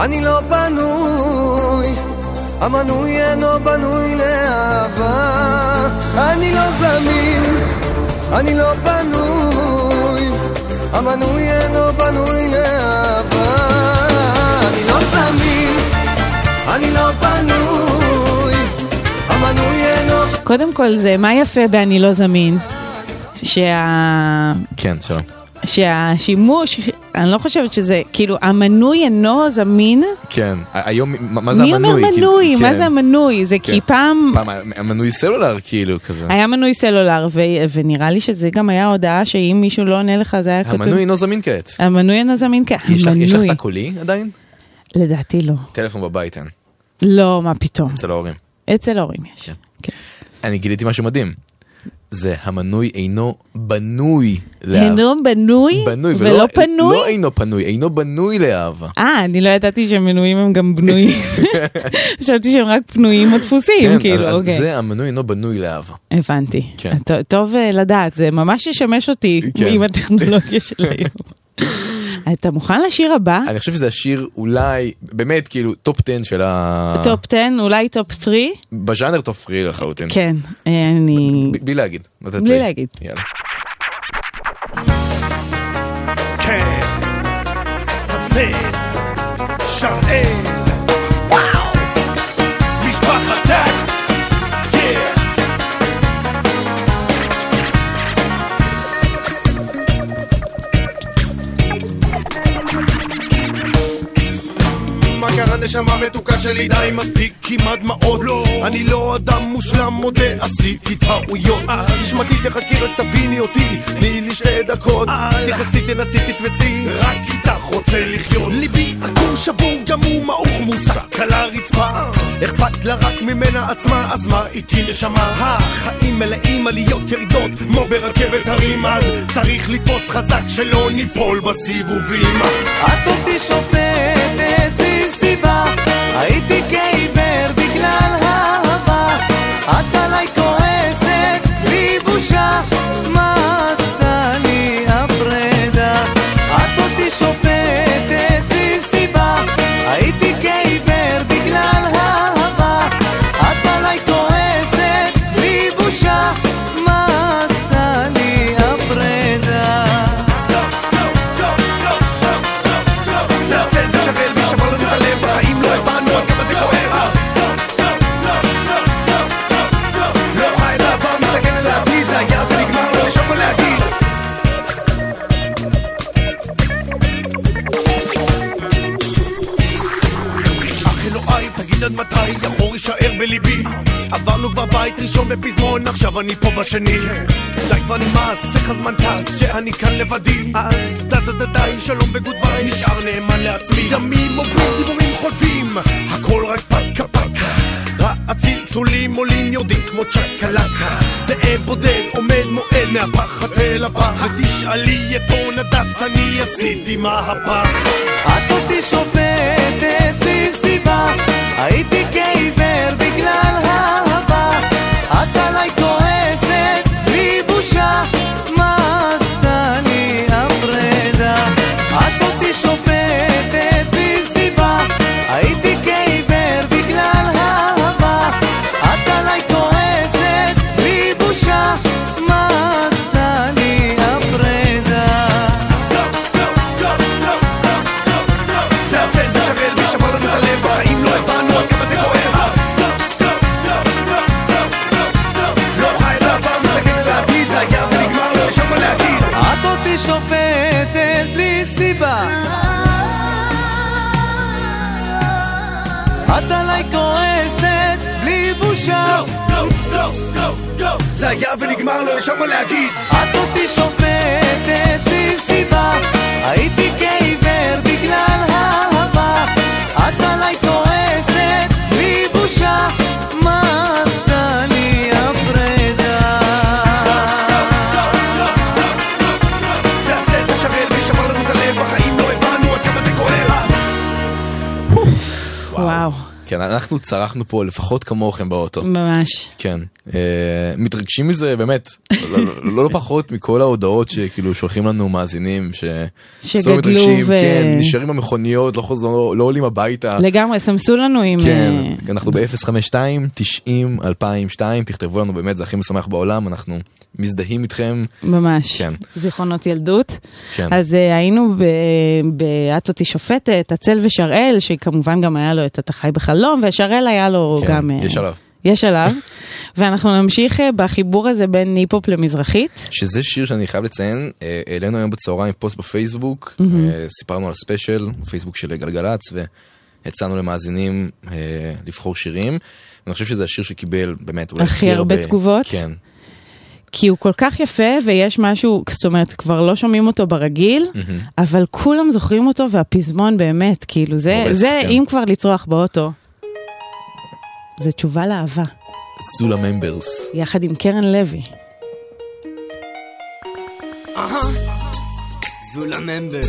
אני לא בנוי, המנוי אינו בנוי לאהבה. אני לא זמין, אני לא בנוי, המנוי אינו בנוי לאהבה. אני לא זמין, אני לא בנוי, המנוי אינו. קודם כל זה, מה יפה באני לא זמין? כן, שלום. שהשימוש, אני לא חושבת שזה, כאילו, המנוי אינו זמין. כן, היום, מה זה המנוי? מי אומר מנוי? מה זה המנוי? זה כי פעם... פעם, המנוי סלולר, כאילו, כזה. היה מנוי סלולר, ונראה לי שזה גם היה הודעה שאם מישהו לא עונה לך, זה היה כתוב... המנוי אינו זמין כעת. המנוי אינו זמין כעת. יש לך את הקולי עדיין? לדעתי לא. טלפון בבית, אין. לא, מה פתאום. אצל ההורים. אצל ההורים יש. אני גיליתי משהו מדהים. זה המנוי אינו בנוי לאהבה. אינו בנוי? בנוי ולא פנוי? לא אינו פנוי, אינו בנוי לאהבה. אני לא ידעתי שהמנויים הם גם בנויים. חשבתי שהם רק פנויים או דפוסים. כן, אז זה המנוי אינו בנוי לאהבה. הבנתי. טוב לדעת, זה ממש ישמש אותי עם הטכנולוגיה של היום. אתה מוכן לשיר הבא? אני חושב שזה השיר אולי, באמת כאילו, טופ 10 של ה... טופ 10, אולי טופ 3? בז'אנר טופ 3 לחלוטין. כן, אני... בלי להגיד. בלי להגיד. יאללה. כן, הצל, שרעל, וואו! משפחת דק, יא! קרה נשמה מתוקה שלי, די מספיק כמעט מאות. אני לא אדם מושלם, מודה, עשיתי טעויות. נשמתי, תחכי, רק תביני אותי, תני לי 2 דקות. תכנסי, תנסי, תתפסי, רק איתך רוצה לחיות. ליבי עקור, שבור, גם הוא מעוך, מוסק על הרצפה. אכפת לה רק ממנה עצמה, אז מה איתי נשמה? החיים מלאים עליות ירידות, כמו ברכבת הרים. אז צריך לתפוס חזק שלא ניפול בסיבובים. את אותי שופטת סיבה, הייתי כעיוור בגלל אהבה. את עליי כועסת, בלי בושה, מה עשתה לי הפרדה? את אותי שופטת סיבה, הייתי כעיוור בגלל אהבה. את עליי כועסת, בלי בושה, מה עשתה לי הפרדה? תמיד זה היה ונגמר, לא נשאר מה להגיד. אך אלוהי, תגיד עד מתי החור יישאר בליבי. עברנו כבר בית ראשון בפזמון, עכשיו אני פה בשני. די כבר נמאס, איך הזמן טס, שאני כאן לבדי. אז די, שלום וגוד ביי, נשאר נאמן לעצמי. ימים עוברים, דיבורים חולפים, הכל רק פקה פקה. הצלצולים עולים יורדים כמו צ'קלקה. זאב בודד עומד מועד מהפחד אל הפחד. תשאלי את עונדץ, אני עשיתי מה הפחד. את אותי שופטת לי סיבה, הייתי כעיוור בגלל האהבה. את עליי כועסת לי בושה, מה עשתה לי הפרדה? את אותי שופטת לי סיבה, הייתי כעיוור בגלל האהבה. את עליי כועסת לי בושה, מה עשתה לי הפרדה? זה הצד שרל בי שבר לנו את הלב, בחיים לא הבנו עד כמה זה כואב. שופטת בלי סיבה, את עליי כועסת בלי בושה. זה היה ונגמר, לא נשאר מה להגיד. את אותי שופטת בלי סיבה, הייתי כעיוור בגלל האהבה. את עליי כועסת בלי בושה, מה עשתה לי הפרדה? וואו. כן, אנחנו צרחנו פה לפחות כמוכם באוטו. ממש. כן. מתרגשים מזה, באמת, לא פחות מכל ההודעות שכאילו שולחים לנו מאזינים, שגדלו מתרגשים, כן, נשארים במכוניות, לא עולים הביתה. לגמרי, סמסו לנו עם... כן, אנחנו ב-052-90-2002, תכתבו לנו, באמת, זה הכי משמח בעולם, אנחנו מזדהים איתכם. ממש. כן. זיכרונות ילדות. כן. אז היינו את אותי שופטת, הצל ושראל, שכמובן גם היה לו את התחי בחלום, ושראל היה לו כן, גם... יש עליו. יש עליו, ואנחנו נמשיך בחיבור הזה בין ניפופ למזרחית. שזה שיר שאני חייב לציין, אלינו היום בצהריים פוסט בפייסבוק, סיפרנו על הספיישל, בפייסבוק של גלגלץ, והצענו למאזינים לבחור שירים, ואני חושב שזה השיר שקיבל באמת... הכי הרבה תגובות. כן. כי הוא כל כך יפה, ויש משהו, זאת אומרת, כבר לא שומעים אותו ברגיל, אבל כולם זוכרים אותו, והפזמון באמת, כאילו, זה אם כבר לצרוח באוטו. זה תשובה לאהבה. זולה ממברס. יחד עם קרן לוי. זולה ממברס.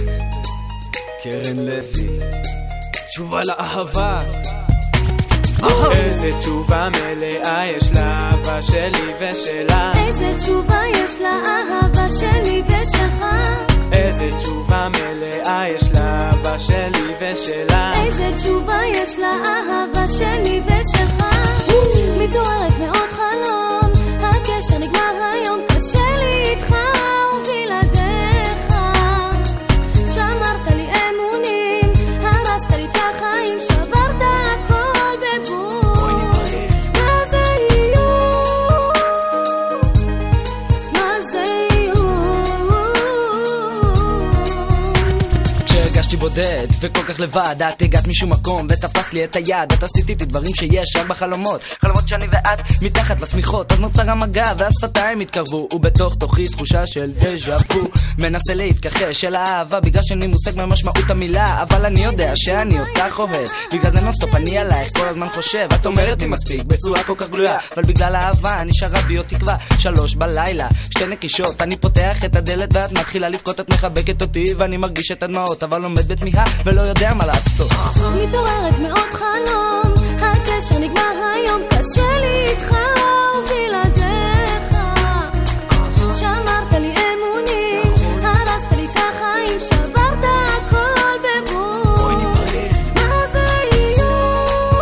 קרן לוי. תשובה לאהבה. איזה תשובה מלאה יש לאהבה שלי ושלה. איזה תשובה יש לאהבה שלי ושלך. איזה תשובה מלאה יש לאהבה שלי ושלה. איזה תשובה יש לאהבה שלי ושלך. מתעוררת מאוד חלום, הקשר נגמר היום, קשה לי איתך ובלעדיך. שמרת לי אמונים, הרסת לי את החיים, שברת הכל בבור. מה זה איום? מה זה איום? כשהרגשתי בודד וכל כך לבד, את הגעת משום מקום ותפסת לי את היד. את עשית איתי דברים שיש רק בחלומות, חלומות שאני ואת מתחת לסמיכות. אז נוצר המגע והשפתיים התקרבו, ובתוך תוכי תחושה של דז'ה וו. מנסה להתכחש אל האהבה בגלל שאני מושג ממשמעות המילה, אבל אני יודע שאני אותך אוהב, בגלל זה נוסטופ אני עלייך כל הזמן חושב. את אומרת לי מספיק בצורה כל כך גלויה, אבל בגלל האהבה נשארה בי עוד תקווה. 3 בלילה, 2 נקישות, אני פותח את הדלת ואת מתחילה לבכות. את מחבקת אותי ואני מרגיש את הדמעות, אבל עומד בתמיהה ולא יודע מה לעשות. מתעוררת מאוד חלום, הקשר נגמר היום, קשה לי איתך ובלעדיך. שמרת לי אמונים, הרסת לי את החיים, שברת הכל בבור. מה זה איום?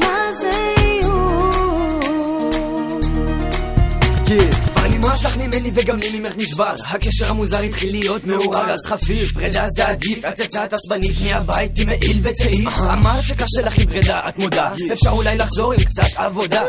מה זה איום? מה שלך ממני וגם ממך נשבר, הקשר המוזר התחיל להיות מעורר, אז חפיר, פרידה זה עדיף, הצצת עצבנית מהבית היא מעיל וצעיף. אמרת שקשה לך עם פרידה, את מודה, אפשר אולי לחזור עם קצת עבודה. לא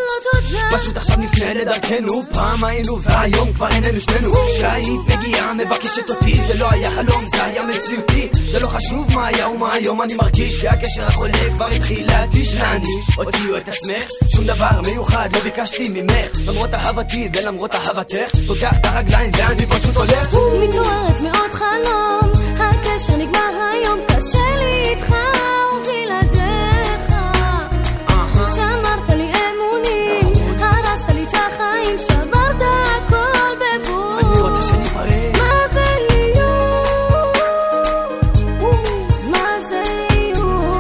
תודה, פשוט עכשיו נפנה לדרכנו, פעם היינו והיום כבר איננו שנינו. כשהיית מגיעה מבקשת אותי, זה לא היה חלום, זה היה מציאותי, זה לא חשוב מה היה ומה היום אני מרגיש, כי הקשר החולה כבר התחיל להתיש, להעניש אותי או את עצמך, שום דבר מיוחד לא ביקשתי ממך, למרות אהבתי ולמרות אהבתך, תוקח את הרגליים ואני פשוט הולך. מתוארת מאוד חלום, הקשר נגמר היום, קשה לי איתך ובלעדיך, שמרת לי אמונים, הרסת לי את החיים, שברת הכל בבור, אני רוצה שניפרד. מה זה יהיו? מה זה יהיו?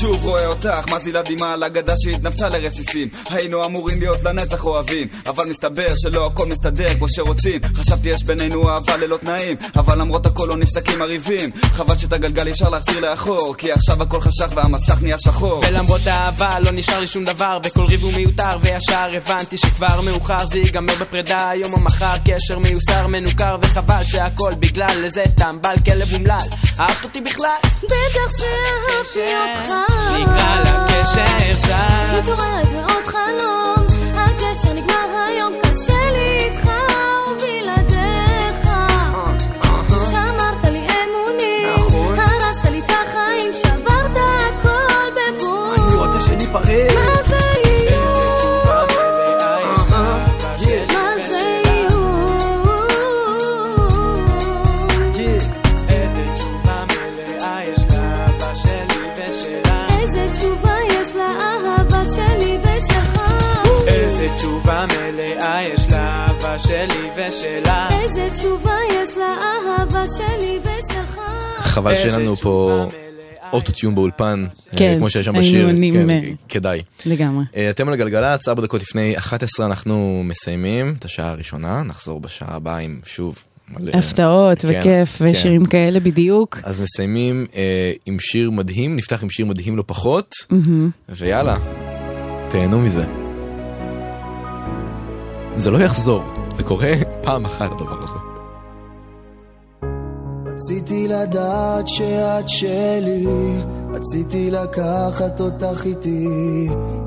שוב רואה אותך מזילה דימה על הגדה שהתנפצה לרסיסים, היינו אמורים להיות לנצח אוהבים, אבל מסתבר שלא הכל מסתדר כמו שרוצים. חשבתי יש בינינו אהבה ללא תנאים, אבל למרות הכל לא נפסקים הריבים, חבל שאת הגלגל אפשר להחזיר לאחור, כי עכשיו הכל חשך והמסך נהיה שחור. ולמרות האהבה לא נשאר לי שום דבר, וכל ריב הוא מיותר, וישר הבנתי שכבר מאוחר, זה ייגמר בפרידה היום או מחר, קשר מיוסר מנוכר, וחבל שהכל בגלל איזה טמבל כלב ומלל. אהבת אותי בכלל? בטח שאהבתי אותך, מתעוררת מאוד חלום, הקשר נגמר היום, קשה לי איתך ובלעדיך, שמרת לי אמונים, הרסת לי את החיים, שברת הכל בבור, אני רוצה שניפרד. מה זה יהיו? מה זה יהיו? איזה תשובה מלאה יש לאהבה שלי ושלה, איזה תשובה יש לאהבה שלי ושלך, איזה תשובה מלאה יש לאהבה שלי ושלה, איזה תשובה יש לאהבה שלי ושלך. חבל שאין לנו פה אוטוטיום באולפן, כמו שיש שם בשיר, כדאי. לגמרי. אתם על גלגלצ, 4 דקות לפני 11 אנחנו מסיימים את השעה הראשונה, נחזור בשעה הבאה עם שוב הפתעות וכיף ושירים כאלה בדיוק. אז מסיימים עם שיר מדהים, נפתח עם שיר מדהים לא פחות, ויאללה, תהנו מזה. זה לא יחזור, זה קורה פעם אחת הדבר הזה. רציתי לדעת שאת שלי, רציתי לקחת אותך איתי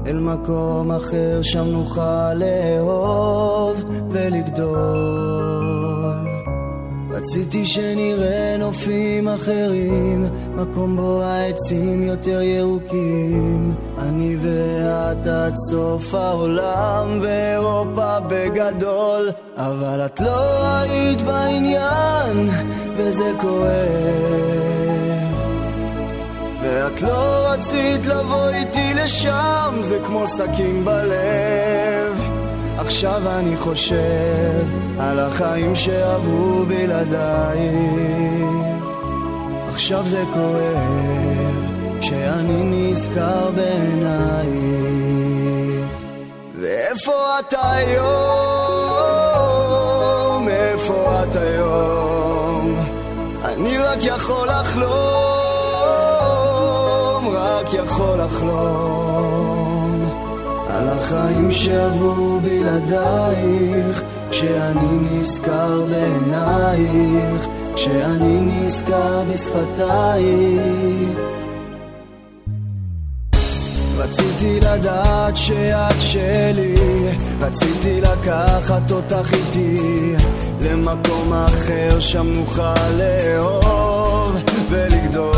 אל מקום אחר שם נוכל לאהוב ולגדול, רציתי שנראה נופים אחרים, מקום בו העצים יותר ירוקים, אני ואת עד סוף העולם ואירופה בגדול, אבל את לא היית בעניין וזה כואב, ואת לא רצית לבוא איתי לשם, זה כמו סכין בלב. עכשיו אני חושב על החיים שעברו בלעדיי, עכשיו זה כואב כשאני נזכר בעינייך, ואיפה את היום, איפה את היום, אני רק יכול לחלום, רק יכול לחלום על החיים שעברו בלעדייך, כשאני נזכר בעינייך, כשאני נזכר בשפתייך. רציתי לדעת שאת שלי, רציתי לקחת אותך איתי למקום אחר שם נוכל לאהוב ולגדול,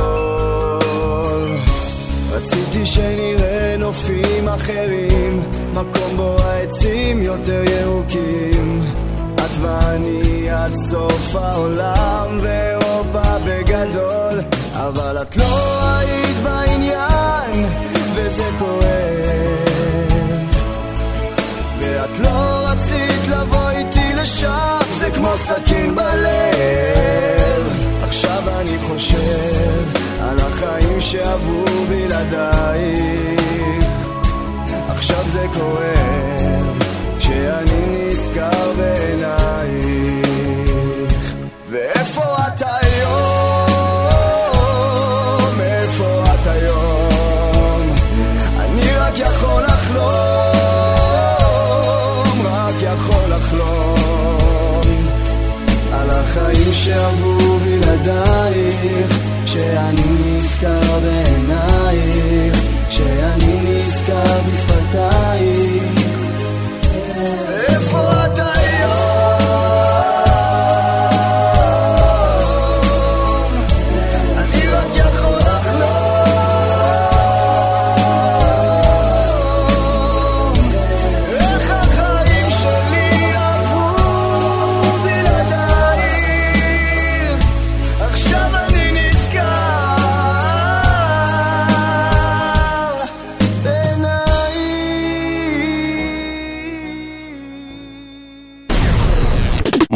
רציתי שנראה נופים אחרים, מקום בו העצים יותר ירוקים, את ואני עד סוף העולם ואירופה בגדול, אבל את לא היית בעניין וזה כואב, ואת לא רצית לבוא איתי לשם, זה כמו סכין בלב. עכשיו אני חושב על החיים שעברו בלעדייך, עכשיו זה כואב שאני נזכר בעינייך, ואיפה את היום, איפה את היום, אני רק יכול לחלום,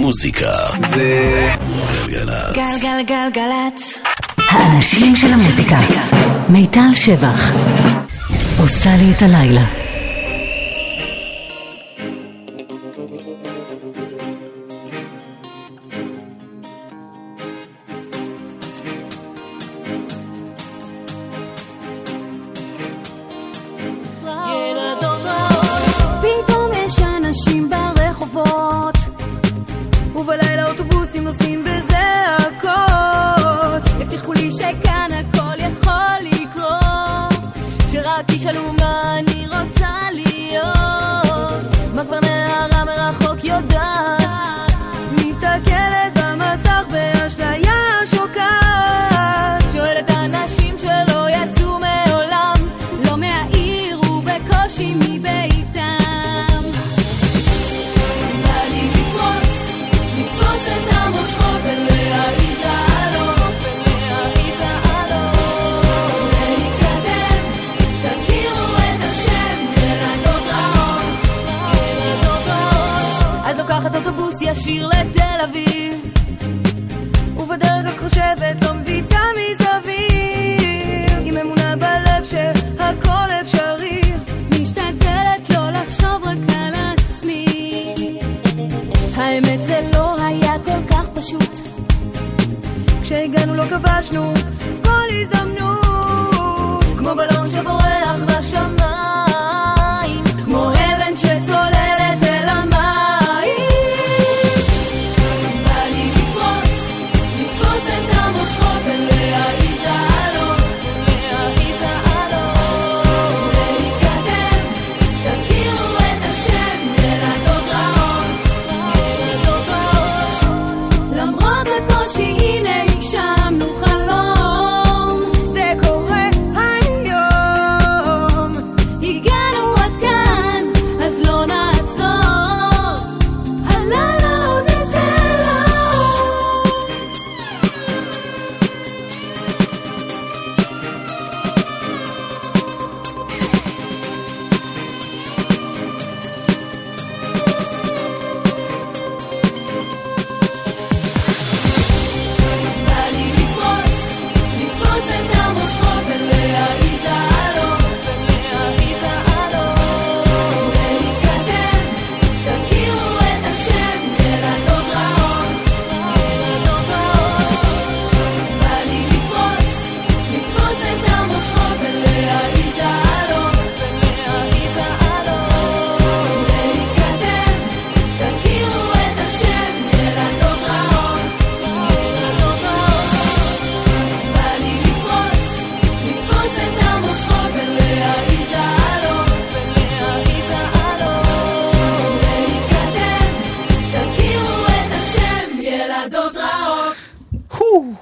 המוזיקה זה גלגלצ. גלגלגלגלצ. האנשים של המוזיקה. מיטל שבח עושה לי את הלילה.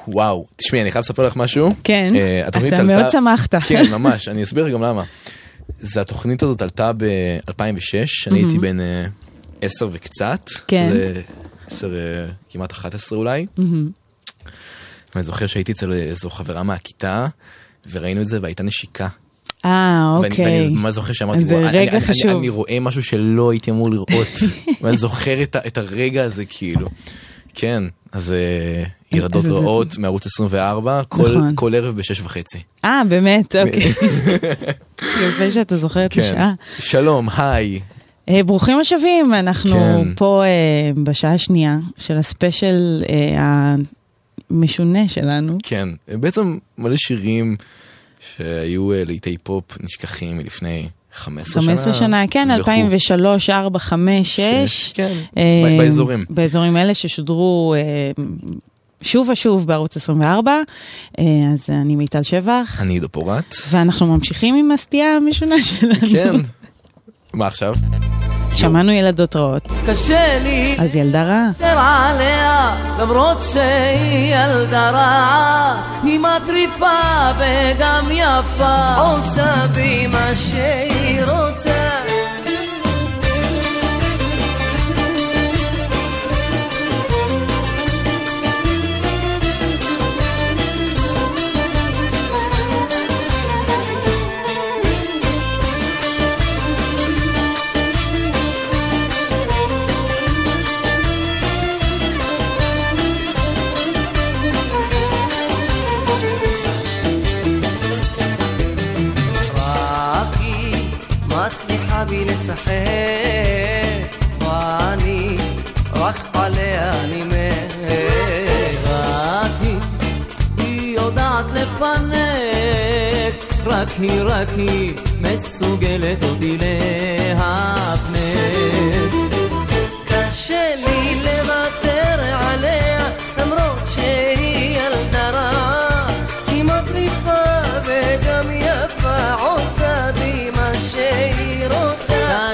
וואו, תשמעי, אני חייב לספר לך משהו. כן, אתה מאוד שמחת. כן, ממש, אני אסביר גם למה. זה התוכנית הזאת עלתה ב-2006, אני הייתי בין 10 וקצת, ל-10, כמעט 11 אולי. אני זוכר שהייתי אצל איזו חברה מהכיתה, וראינו את זה, והייתה נשיקה. אוקיי. ואני ממש זוכר שאמרתי, אני רואה משהו שלא הייתי אמור לראות. ואני זוכר את הרגע הזה כאילו. כן, אז... ילדות רעות מערוץ 24, כל ערב ב6:30. באמת, אוקיי. יפה שאתה זוכרת לשעה. שלום, היי. ברוכים השבים, אנחנו פה בשעה השנייה של הספיישל המשונה שלנו. כן, בעצם מלא שירים שהיו לעיתי פופ נשכחים מלפני 15 שנה, כן, 2003, 4, 5, 6. כן, באזורים. באזורים אלה ששודרו... שוב ושוב בערוץ 24, אז אני מיטל שבח. אני עידו פורת. ואנחנו ממשיכים עם הסטייה המשונה שלנו. כן. מה עכשיו? שמענו ילדות רעות. קשה לי. אז ילדה רעה. תראה עליה, למרות שהיא ילדה רעה, היא מטריפה וגם יפה, עושה בי מה שהיא רוצה. אבי לשחק, ואני רק עליה אני מת. רק היא, היא יודעת לפנק, רק היא מסוגלת אותי להפנק. קשה לי לוותר עליה, למרות שהיא ילדה רעה, היא מטריפה וגם יפה, עושה בי מה שהיא רוצה.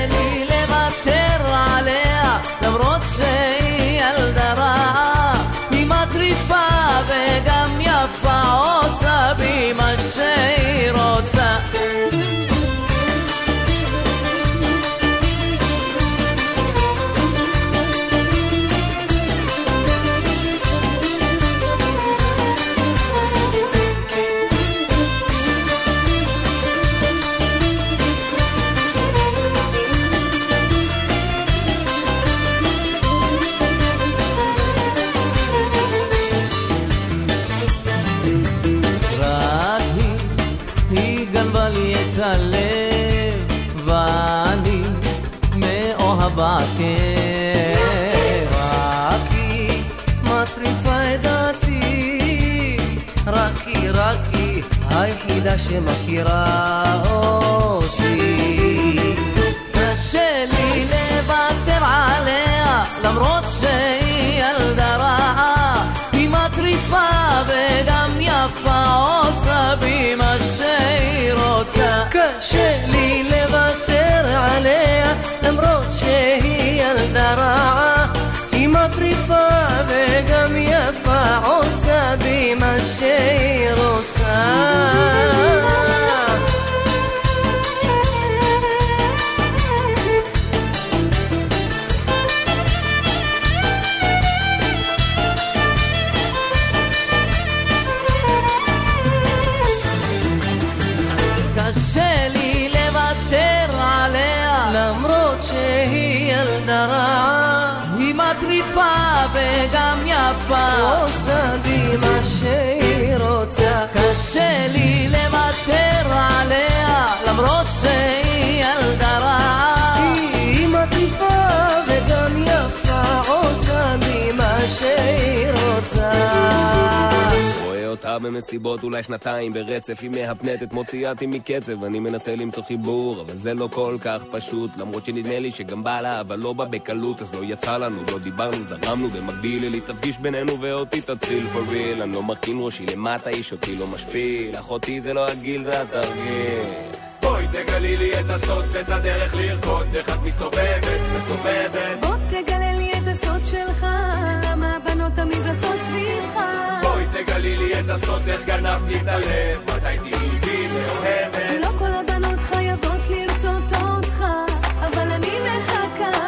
קשה לי לוותר עליה, למרות שהיא ילדה רעה, היא מטריפה וגם יפה, עושה בי מה שהיא רוצה. הלב, ואני מאוהבה רק היא מטריפה את דעתי, רק היא היחידה שמכירה אותי. קשה לי לוותר עליה, למרות שהיא ילדה רעה, היא מטריפה וגם יפה, עושה בי מה שהיא רוצה. קשה לי לוותר עליה, למרות שהיא ילדה רעה, היא מטריפה וגם יפה, עושה בי מה שהיא רוצה. וגם יפה, עושה בי מה שהיא רוצה. קשה לי לוותר עליה, למרות שהיא ילדה רעה, היא מטריפה וגם יפה, עושה בי מה שהיא רוצה. רואה אותה במסיבות אולי שנתיים ברצף, היא מהפנטת, מוציאתי מקצב, אני מנסה למצוא חיבור, אבל זה לא כל כך פשוט, למרות שנדמה לי שגם בא לה, אבל לא בא בקלות, אז לא יצא לנו, לא דיברנו, זרמנו, במקביל אלי תפגיש בינינו ואותי תציל for real, אני לא מרכין ראשי למטה, איש אותי לא משפיל, אחותי זה לא הגיל, זה התרגיל. בואי תגלי לי את הסוד ואת הדרך לרקוד, איך את מסתובבת, מסובבת. בוא תגלה לי את הסוד שלך, למה בנות תמיד רצות סביבך. בואי תגלי לי את הסוד, איך גנבתי את הלב, מתי תהיי בי מאוהבת. לא כל הבנות חייבות לרצות אותך, אבל אני מחכה.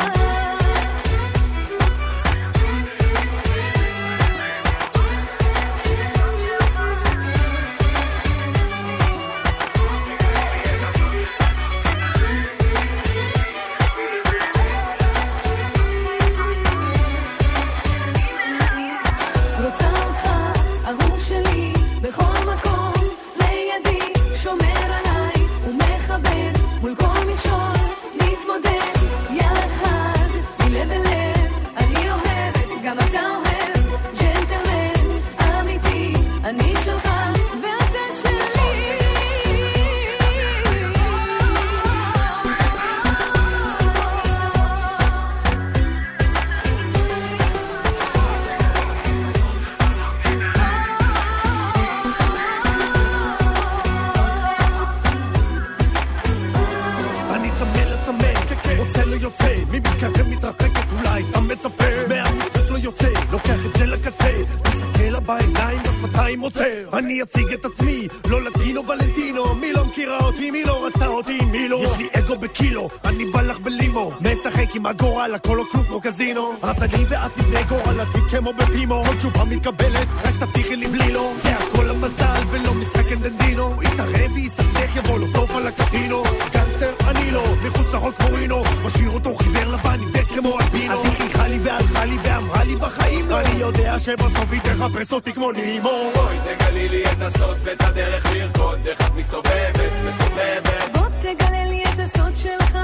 אני אציג את עצמי, לא לטינו ולנטינו, מי לא מכירה אותי, מי לא רצתה אותי, מי לא. יש לי אגו בקילו, אני בא לך בלימו, משחק עם הגורל, הכל או כלום כמו קזינו. אז אני ואת נבנה גורל, עתיד כמו בפימו, עוד תשובה מתקבלת, רק תבטיחי לי בלי לו, זה הכל המזל. ולא מסתכן דנדינו, התערב ויסצח יבוא לו סוף על הקטינו, גנטר אני לא, מחוץ לחול קורינו, משאיר אותו חיבר לבן, נבד כמו אפינו, אז היא חיכה לי והלכה לי ואמרה לי בחיים לא, אני יודע שבסוף היא תחפש אותי כמו נימו. בואי תגלי לי את הסוד ואת הדרך לרקוד, איך את מסתובבת מסובבת, בוא תגלה לי את הסוד שלך,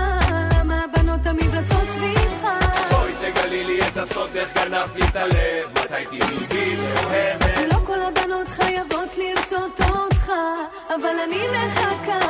למה הבנות תמיד רצות סביבך, בואי תגלי לי את הסוד, איך גנבת לי את הלב, מתי תמידי לאוהבת, כל הבנות חייבות לרצות אותך, אבל אני מחכה.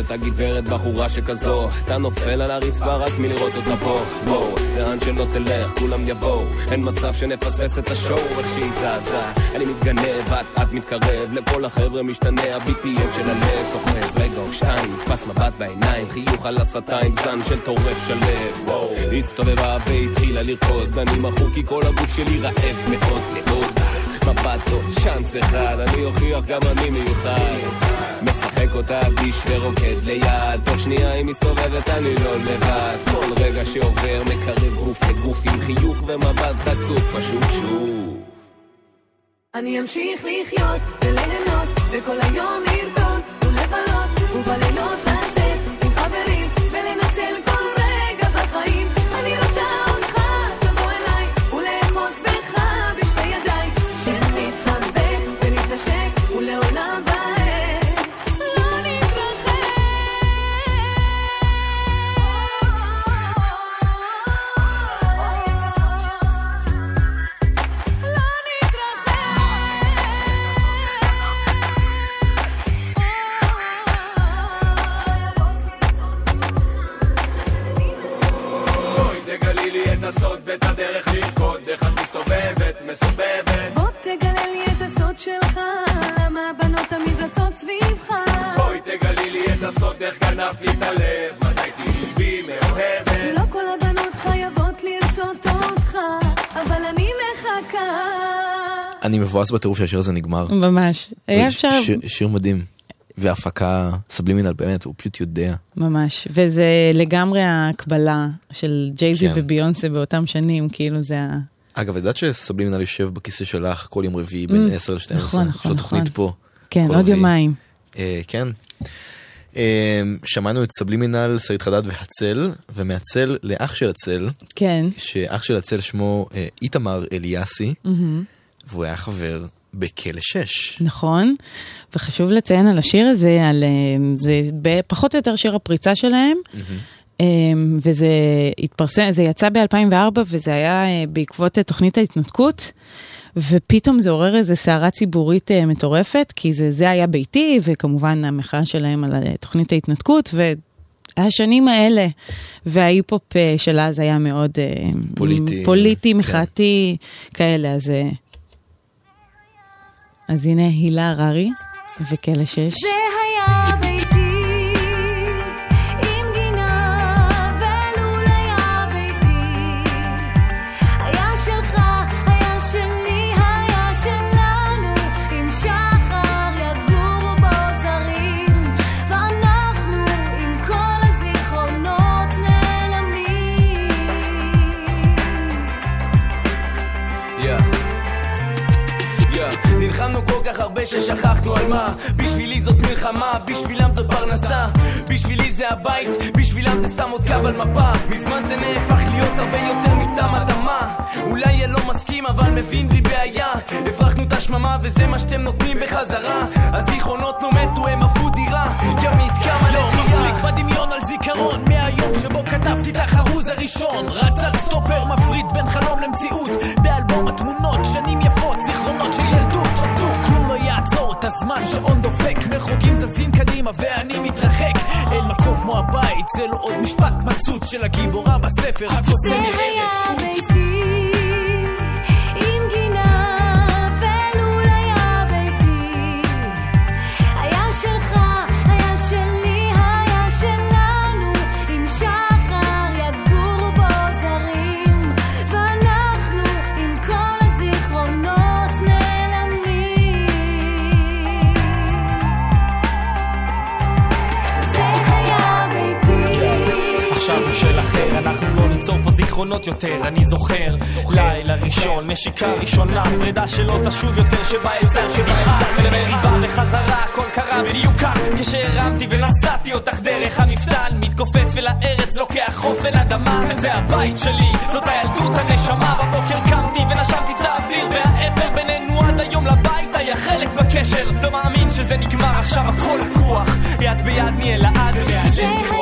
את הגברת בחורה שכזו, אתה נופל על הרצפה רק מלראות אותה פה, בואו, לאן שלא תלך, כולם יבואו, אין מצב שנפספס את השואו, איך שהיא זעזע, אני מתגנב, את מתקרב, לכל החבר'ה משתנה, ה-BPM של הלב, סוחב רגע או שתיים, פס מבט בעיניים, חיוך על השפתיים, זן של טורף שלב, בואו, הסתובבה והתחילה לרקוד, אני מחור כי כל הגוף שלי רעב מאוד מאוד, מבט טוב, שאנס אחד, אני אוכיח גם אני מיוחד, משחק אותה ביש ורוקד ליד, תוך שנייה היא מסתובבת אני לא לבד, כל רגע שעובר מקרב גוף לגוף עם חיוך ומבט חצוף פשוט שוב, אני אמשיך לחיות וליהנות וכל היום לרקוד ולבלות ובלילות לצאת עם חברים ולנצל כל רגע בחיים, אני רוצה אותך תבוא אליי ולאמוס בך בשתי ידיי, שנתחבק ונתנשק ולעולם בא אני מבואס בטירוף שהשיר הזה נגמר. ממש. שיר מדהים. וההפקה סבלימינל באמת, הוא פשוט יודע. ממש. וזה לגמרי ההקבלה של ג'ייזי וביונסה באותם שנים, כאילו זה ה... אגב, יודעת שסבלימינל יושב בכיסא שלך כל יום רביעי בין 10 ל-12. נכון, נכון. של התוכנית פה. כן, עוד יומיים. כן. שמענו את סבלימינל, סעיד חדד והצל, ומהצל לאח של הצל. כן. שאח של הצל שמו איתמר אליאסי. והוא היה חבר בכלא 6. נכון, וחשוב לציין על השיר הזה, זה פחות או יותר שיר הפריצה שלהם, וזה התפרסם, זה יצא ב-2004, וזה היה בעקבות תוכנית ההתנתקות, ופתאום זה עורר איזו סערה ציבורית מטורפת, כי זה היה ביתי, וכמובן המחאה שלהם על תוכנית ההתנתקות, השנים האלה, וההיפופ שלה זה היה מאוד פוליטי, מחאתי, כאלה, אז הנה הילה הררי וכלא 6. זה היה ביתי עם גינה ולול היה ביתי, היה שלך, היה שלי, היה שלנו, עם שחר יגורו בו זרים, ואנחנו עם כל הזיכרונות נעלמים. נלחמנו כל כך הרבה ששכחנו על מה, בשבילי זאת מלחמה, בשבילם זאת פרנסה, בשבילי זה הבית, בשבילם זה סתם עוד קו על מפה, מזמן זה נהפך להיות הרבה יותר מסתם אדמה, אולי יהיה לא מסכים אבל מבין בלי בעיה, הפרחנו את השממה וזה מה שאתם נותנים בחזרה, הזיכרונות לא מתו, הם עפו דירה, גם התקם על התחייה, מפליק בדמיון על זיכרון, מהיום שבו כתבתי את החרוז הראשון, רצת סטופר מפריד בין חלום למציאות, באלבום התמונות שנים יפות, זיכרונות של ילדות, כלום לא יעצור את הזמן שעון דופק, מחוקים זזים קדימה ואני מתרחק, אין מקום כמו הבית, זה לא עוד משפט מצוץ של הגיבורה בספר, הקופן נראה מצוץ. של אחר, אנחנו לא ניצור פה זיכרונות יותר. אני זוכר לילה ראשון, נשיקה ראשונה, פרידה שלא תשוב יותר, שבעזר כביחד מריבה וחזרה, הכל קרה בדיוק כאן כשהרמתי ונסעתי אותך דרך המפתן, מתכופף אל הארץ, לוקח חוף אל אדמה, זה הבית שלי, זאת הילדות הנשמה. בבוקר קמתי ונשמתי את האוויר והעבר בינינו, עד היום לבית היה חלק בקשר, לא מאמין שזה נגמר, עכשיו הכל לקוח, יד ביד ניהלה עד ומעלם כוח.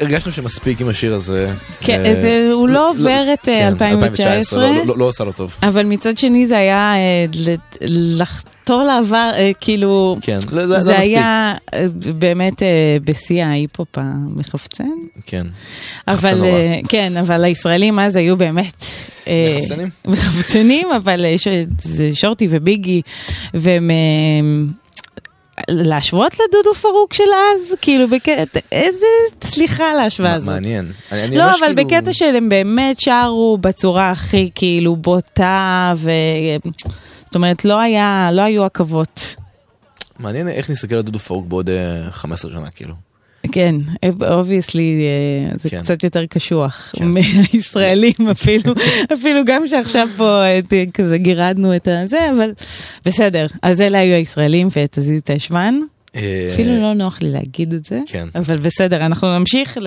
הרגשנו שמספיק עם השיר הזה. כן, הוא לא עובר את 2019. לא עושה לו טוב. אבל מצד שני זה היה לחתור לעבר, כאילו... כן, זה היה באמת בשיא ההיפ-הופ המחפצן. כן, מחפצן נורא. כן, אבל הישראלים אז היו באמת... מחפצנים? מחפצנים, אבל שורטי וביגי, והם... להשוות לדודו פרוק של אז, כאילו בקטע, איזה סליחה להשוואה הזאת. מעניין. לא, אבל כאילו... בקטע שהם באמת שרו בצורה הכי כאילו בוטה, ו... זאת אומרת, לא היו עקבות. מעניין איך נסתכל לדודו פרוק בעוד 15 שנה, כאילו. כן, obviously זה כן. קצת יותר קשוח כן. מהישראלים אפילו, אפילו גם שעכשיו פה כזה גירדנו את זה, אבל בסדר, אז אלה היו הישראלים ואת הזית הישמן, אפילו לא נוח לי להגיד את זה, כן. אבל בסדר, אנחנו נמשיך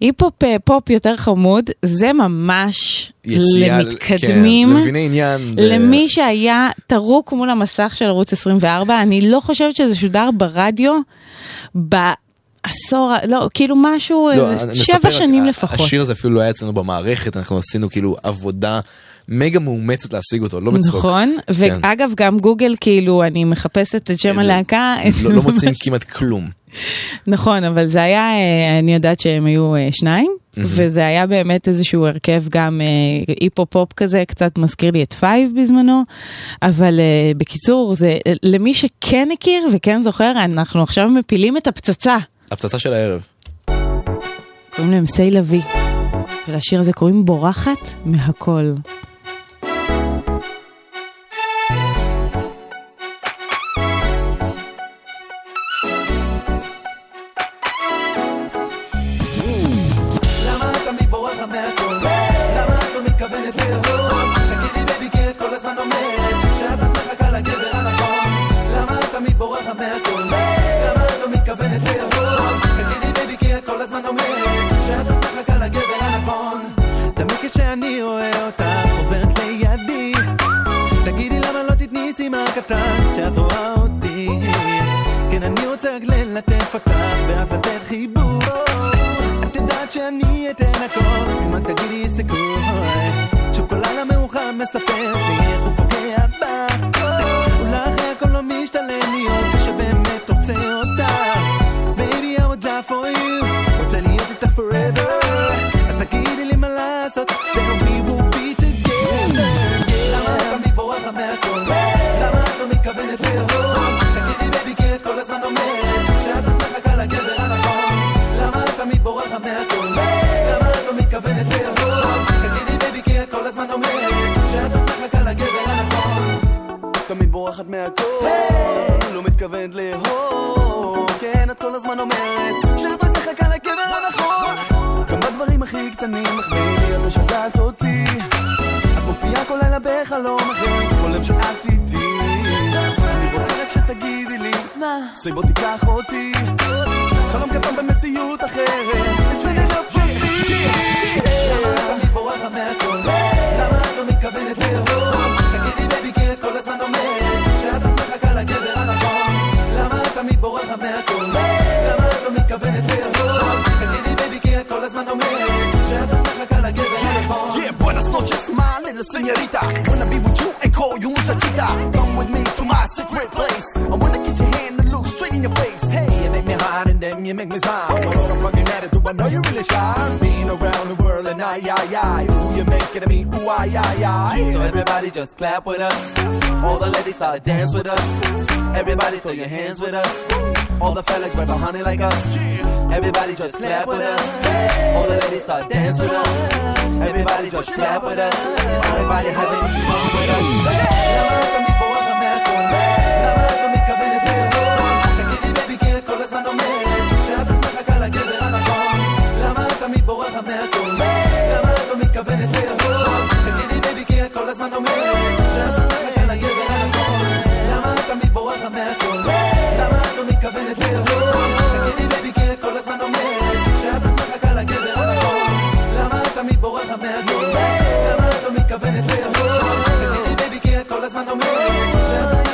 היפ-הופ פופ יותר חמוד, זה ממש למתקדמים, כן, למביני עניין. למי שהיה תרוק מול המסך של ערוץ 24, אני לא חושבת שזה שודר ברדיו, בעשור, לא, כאילו משהו, לא, 7 שנים לפחות. השיר הזה אפילו לא היה אצלנו במערכת, אנחנו עשינו כאילו עבודה מגה מאומצת להשיג אותו, לא מצחוק. נכון, כן. ואגב גם גוגל, כאילו אני מחפשת את שם הלהקה. לא, לא מוצאים כמעט כלום. נכון, אבל זה היה, אני יודעת שהם היו 2, וזה היה באמת איזשהו הרכב גם היפ-הופ כזה, קצת מזכיר לי את 5 בזמנו, אבל בקיצור, זה, למי שכן הכיר וכן זוכר, אנחנו עכשיו מפילים את הפצצה. הפצצה של הערב. קוראים להם סיילה וי, ולשיר הזה קוראים בורחת מהכל. מתכוונת לאהוב. תגידי בבי כי את כל הזמן אומרת שאת רק מחכה לגבר הנכון. למה את תמיד בורחת מהכל? למה את לא מתכוונת לאהוב? תגידי בבי כי את כל הזמן אומרת שאת רק מחכה לגבר הנכון. תמיד כשאני רואה אותך עוברת לידי, תגידי למה לא תתני סימן קטן כשאת רואה אותי. כן, אני רוצה רק ללטף אותך ואז לתת חיבור. את יודעת שאני אתן הכל אם את תגידי סיכוי. שוקולדה מאוחר מספר לי איך הוא פוגע בך. אולי אחרי הכל לא משתלם להיות זה שבאמת רוצה אותך. Baby, I would die for you, רוצה להיות איתך forever. אז תגידי לי מה לעשות, then we will be together. למה אתה מבורח מהכל? למה את לא מתכוונת לאהוב? הזמן אומרת שאת רק מחכה לגבר הנכון. למה את תמיד בורחת מהכל? למה את לא מתכוונת לאהוב? תגידי בבי כי את כל הזמן אומרת שאת רק מחכה לגבר הנכון. תמיד בורחת מהכל, לא מתכוונת לאהוב. כן, את כל הזמן אומרת שאת רק מחכה לגבר הנכון. כמה דברים הכי קטנים אך בלי את משגעת אותי. את מופיעה כל לילה בחלום אחר, חולם שאת איתי. אני רוצה רק שתגידי לי סביב אותי, קח אותי, חלום קטן במציאות אחרת. תסלחי לי. למה את תמיד בורחת מהכל? למה את לא מתכוונת לאהוב? תגידי בבי כי את כל הזמן אומרת שאת רק מחכה לגבר הנכון. למה את תמיד בורחת מהכל? למה את לא מתכוונת לאהוב? תגידי בבי כי את כל הזמן אומרת שאת רק מחכה לגבר הנכון. Buenas noches, my little señorita. Wanna be with you and call you muchachita. Come with me to my secret place. I wanna kiss your hand and look straight in your face. Hey, you make me hot and then you make me smile. What all the fucking attitude, I know you're really shy. Been around the world and I. Ooh, you make it to me, ooh, I. So everybody just clap with us. All the ladies start to dance with us. Everybody throw your hands with us. All the fellas grab a honey like us. Everybody just clap with us. All the ladies start to dance with us. Everybody just clap with us. Everybody having fun with us. למה אתה מבורחת מהכל? למה אתה מתכוונת לאהוב? תגידי בבי כי את כל הזמן אומרת שאת רק מחכה לגבר הנכון. למה אתה מבורחת מהכל? למה אתה מתכוונת לאהוב? תגידי בבי כי את כל הזמן אומרת שאת רק מחכה לגבר הנכון. למה אתה מבורחת מהכל? למה אתה מתכוונת לאהוב? תגידי בבי כי את כל הזמן אומרת שאת רק מחכה לגבר הנכון. למה אתה מבורחת מהכל? כוונת לאהוב, תגידי בבי כי את כל הזמן אומרת שאת רק מחכה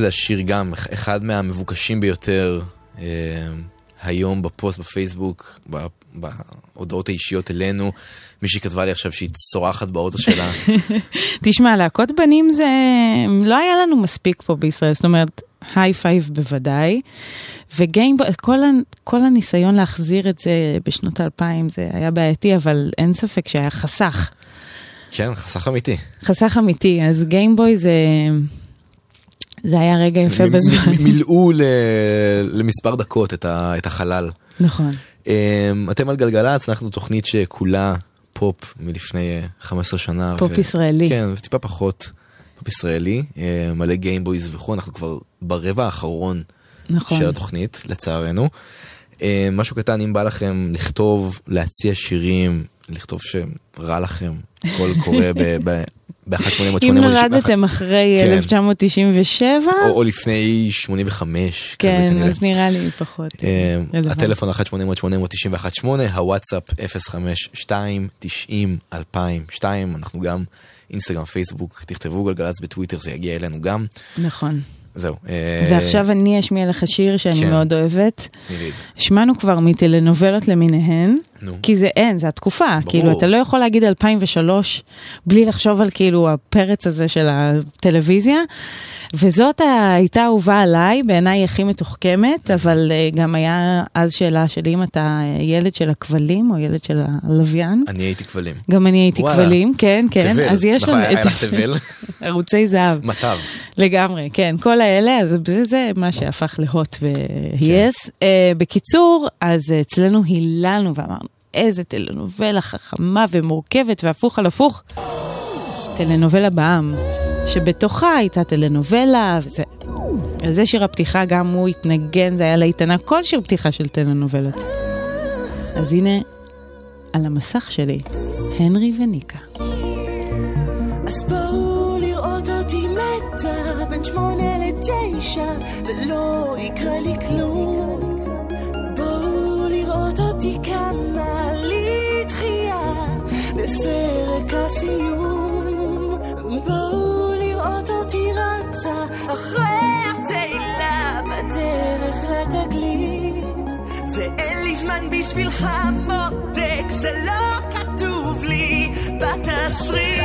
זה השיר גם, אחד מהמבוקשים ביותר היום בפוסט בפייסבוק, בהודעות האישיות אלינו. מישהי כתבה לי עכשיו שהיא צורחת באוטו שלה. תשמע, להקות בנים זה לא היה לנו מספיק פה בישראל, זאת אומרת היי פייב בוודאי, וכל הניסיון להחזיר את זה בשנות 2000 זה היה בעייתי, אבל אין ספק שהיה חסך. כן, חסך אמיתי. חסך אמיתי, אז גיימבוי זה... זה היה רגע יפה בזמן. מילאו למספר דקות את החלל. נכון. אתם על גלגלץ, אנחנו תוכנית שכולה פופ מלפני 15 שנה. פופ ישראלי. כן, וטיפה פחות פופ ישראלי. מלא גיימבויז וכו', אנחנו כבר ברבע האחרון של התוכנית, לצערנו. משהו קטן, אם בא לכם לכתוב, להציע שירים, לכתוב שרע לכם, כל קורה ב... אם נולדתם אחרי 1997 או לפני 85, כן, אז נראה לי פחות. הטלפון 1-800-891-8, הוואטסאפ 052-90-2002. אנחנו גם אינסטגרם, פייסבוק, תכתבו גלגלץ בטוויטר, זה יגיע אלינו גם. נכון. זהו. ועכשיו אני אשמיע לך שיר שאני מאוד אוהבת. שמענו כבר מטלנובלות למיניהן, כי זה אין, זה התקופה. כאילו, אתה לא יכול להגיד 2003 בלי לחשוב על כאילו הפרץ הזה של הטלוויזיה, וזאת הייתה אהובה עליי, בעיניי הכי מתוחכמת, אבל גם היה אז שאלה שלי אם אתה ילד של הכבלים או ילד של הלוויין. אני הייתי כבלים. גם אני הייתי כבלים, כן, כן. אז יש לנו ערוצי זהב. מטב. לגמרי, כן. כל האלה, אז זה מה שהפך להוט ו-yes. בקיצור, אז אצלנו היללנו ואמרנו, איזה טלנובלה חכמה ומורכבת והפוך על הפוך. טלנובלה בעם, שבתוכה הייתה טלנובלה, וזה... על זה שיר הפתיחה גם הוא התנגן, זה היה להיתנה כל שיר פתיחה של טלנובלות. אז הנה, על המסך שלי, הנרי וניקה. אז בואו לראות אותי מתה, בין 8 ל-9, ולא יקרה לי כלום. בואו לראות אותי כמה לדחייה, בפרק הסיום. בואו לראות אותי רצה, אחרי התעילה, בדרך לתגלית. ואין לי זמן בשבילך מותק, זה לא כתוב לי בתסריט.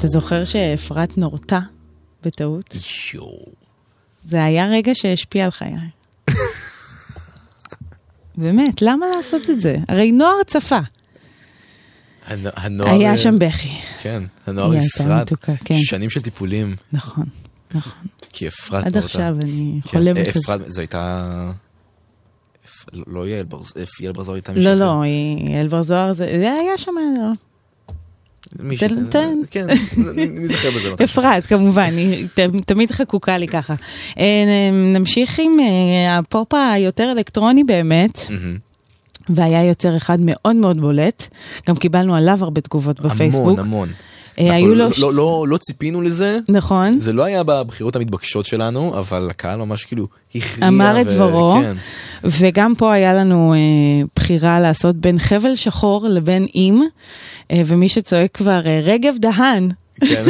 אתה זוכר שאפרת נורתה בטעות? זה היה רגע שהשפיע על חיי. באמת, למה לעשות את זה? הרי נוער צפה. הנוער... היה שם בכי. כן, הנוער ישרד. שנים של טיפולים. נכון, נכון. כי אפרת נורתה. עד עכשיו אני חולמת את זה. זו הייתה... לא ילבר זוהר הייתה משלחה. לא, ילבר זוהר זה... זה היה שם... כן, נזכר בזה. אפרת, כמובן, היא תמיד חקוקה לי ככה. נמשיך עם הפופ היותר אלקטרוני באמת, והיה יוצר אחד מאוד מאוד בולט, גם קיבלנו עליו הרבה תגובות בפייסבוק. המון, המון. לא ציפינו לזה. נכון. זה לא היה בבחירות המתבקשות שלנו, אבל הקהל ממש כאילו הכריע. אמר את דברו, וגם פה היה לנו בחירה לעשות בין חבל שחור לבין אים, ומי שצועק כבר רגב דהן. כן.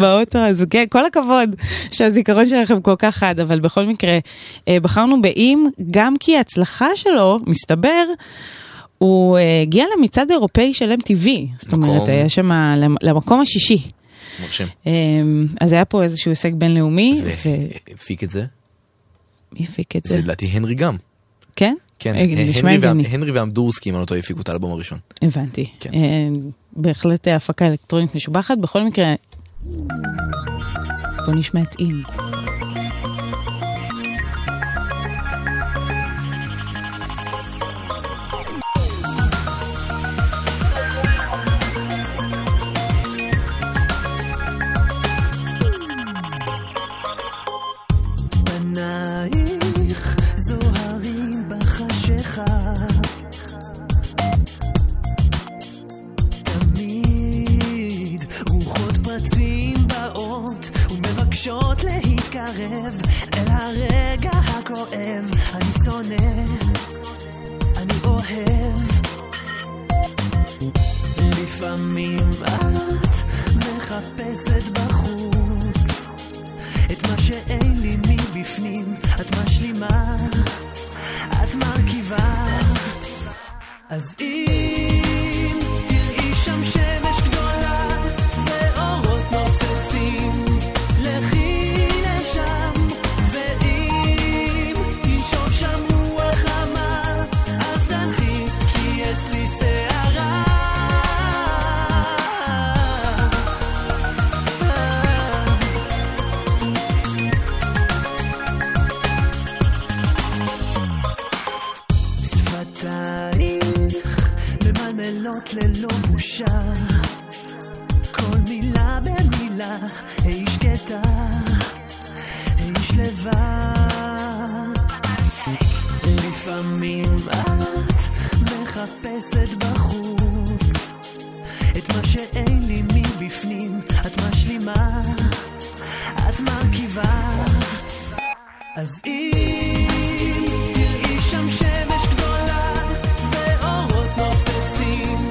באוטו, אז כן, כל הכבוד שהזיכרון שלכם כל כך חד, אבל בכל מקרה, בחרנו באים, גם כי ההצלחה שלו, מסתבר, הוא הגיע למצעד האירופאי של MTV. זאת אומרת, היה שם למקום השישי. מרשים. אז היה פה איזשהו הישג בינלאומי. והפיק את זה? מי הפיק את זה? זה לדעתי הנרי גם. כן? כן, הנרי והמדורסקי, אם אני לא טועה, הפיקו את האלבום הראשון. הבנתי. בהחלט הפקה אלקטרונית משובחת. בכל מקרה, בוא נשמע את אין. אל הרגע הכואב אני שונא, אני אוהב. לפעמים את מחפשת בחוץ את מה שאין לי מבפנים, את משלימה, את מרכיבה. אז אם תראי שם שמש גדולה ואורות נוצצים, ללא בושה, כל מילה במילה, היא שקטה, היא שלווה. לפעמים את מחפשת בחוץ את מה שאין לי מבפנים, את משלימה, את מרכיבה. אז אם תראי שם שמש גדולה ואורות נוצצים,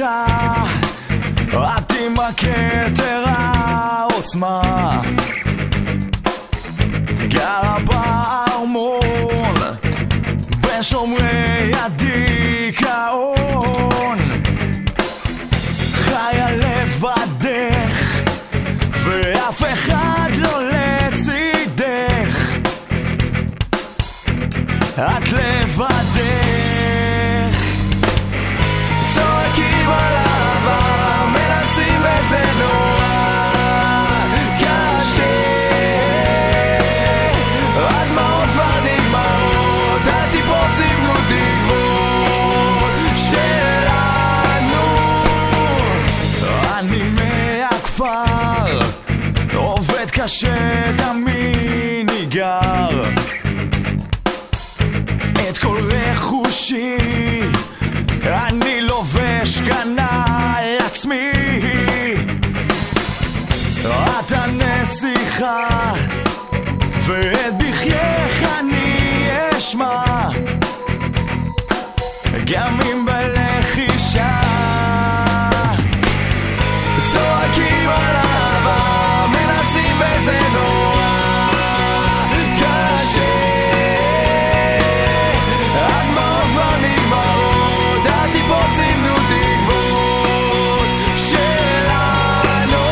שלך את עם הכתר העוצמה גרה בארמון בין שומרי הדיכאון חיה לבדך ואף אחד לא לצידך את לבדך צועקים עליו המנסים וזה נורא קשה שדמי ניגר את כל רכושי אני לובש כאן על עצמי את הנסיכה ואת בחייך אני אשמע גם אם בלחישה צועקים עליו המנסים וזה נורא קשה הדמעות כבר נגמרות הטיפות סימנו תקוות שלנו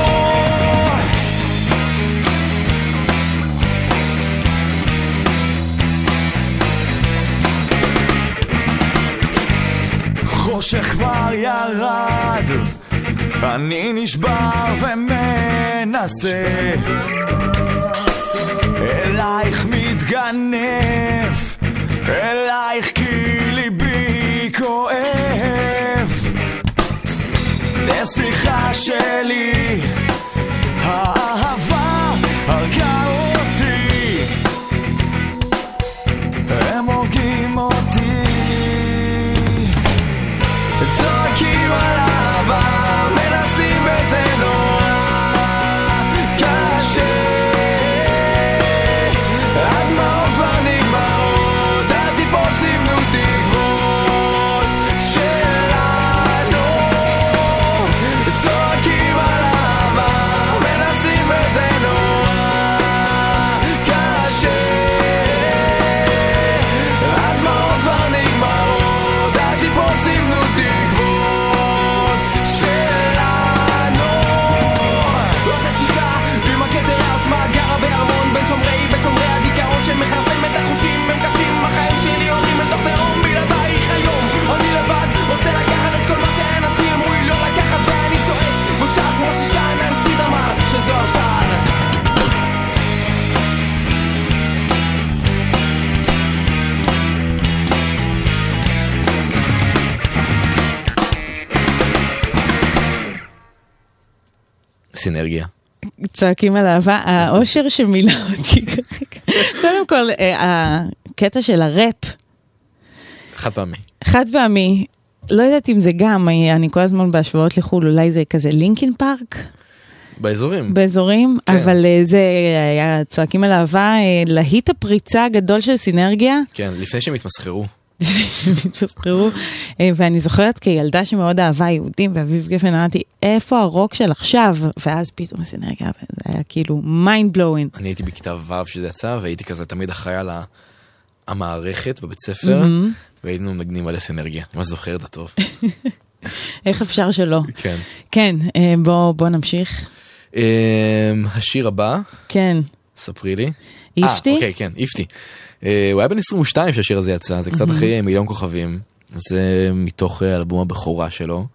חושך כבר ירד אני נשבר ומנסה אלייך מתגנף אלייך כי ליבי כואב לשיחה שלי האהבה הרגה אותי הם הורגים אותי צועקים על אהבה זה נורא קשה הדמעות כבר נגמרות הטיפות סימנו תקוות שלנו צועקים על העבר מנסים וזה נורא קשה הדמעות כבר נגמרות הטיפות סימנו תקוות שלנו שומרי הדיכאון שמחרפם את החושים הם קשים, החיים שלי הורים אל תוך תהום בלעדייך היום, אני לבד רוצה לקחת את כל מה שהאנשים אמרו לי לא לקחת ואני צועק בושה כמו ששען האנסטית אמר שזו השען סינרגיה צועקים על אהבה, האושר שמילא אותי קודם כל הקטע של הראפ חד פעמי לא יודעת אם זה גם, אני כל הזמן בהשוואות לחול, אולי זה כזה לינקין פארק באזורים, אבל זה היה צועקים על אהבה להיט הפריצה הגדול של סינרגיה כן, לפני שהם התמסחרו ואני זוכרת כילדה שמאוד אהבה יהודים ואביב גפן אמרתי איפה הרוק של עכשיו ואז פתאום סינרגיה זה היה כאילו mind blowing אני הייתי בכיתה ו' שזה יצא והייתי כזה תמיד אחראי על המערכת בבית ספר והיינו מנגנים על הסינרגיה אני זוכר את זה טוב איך אפשר שלא כן בוא נמשיך השיר הבא כן ספרי לי איפתי הוא היה בן 22 שהשיר הזה יצא, זה קצת אחרי מיליון כוכבים, זה מתוך אלבום הבכורה שלו.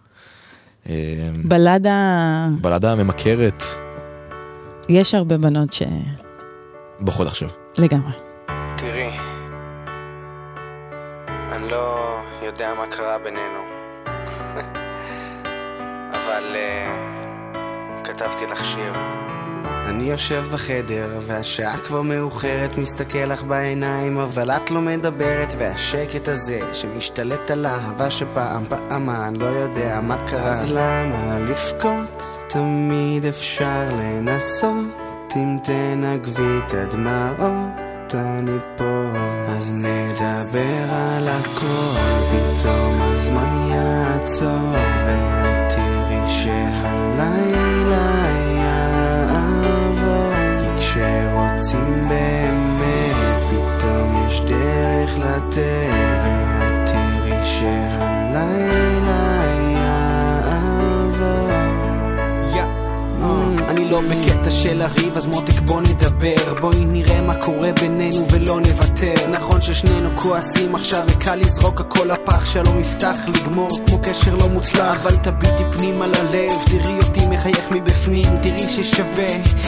בלדה ממכרת. יש הרבה בנות ש... בוחד עכשיו. לגמרי. תראי, אני לא יודע מה קרה בינינו, אבל כתבתי לך שיר. אני יושב בחדר והשעה כבר מאוחרת מסתכל לך בעיניים אבל את לא מדברת והשקט הזה שמשתלט על אהבה שפעם אני לא יודע מה קרה אז למה לבכות תמיד אפשר לנסות אם תנגבי את הדמעות אני פה אז נדבר על הכל פתאום הזמן יעצור הלילה יעבור, כי כשרוצים באמת פתאום יש דרך לתת, ותראי שהלילה יעבור. אני לא בקטע של הריב, אז מותק בוא נדבר, בואי נראה מה קורה בינינו ולא נוותר. נכון ששנינו כועסים עכשיו וקל לזרוק הכל הפח, שלום יפתח לגמור כמו קשר לא מוצלח, אבל תביטי פנים על הלב, תראי אותי מחייך מבפנים, תראי ששווה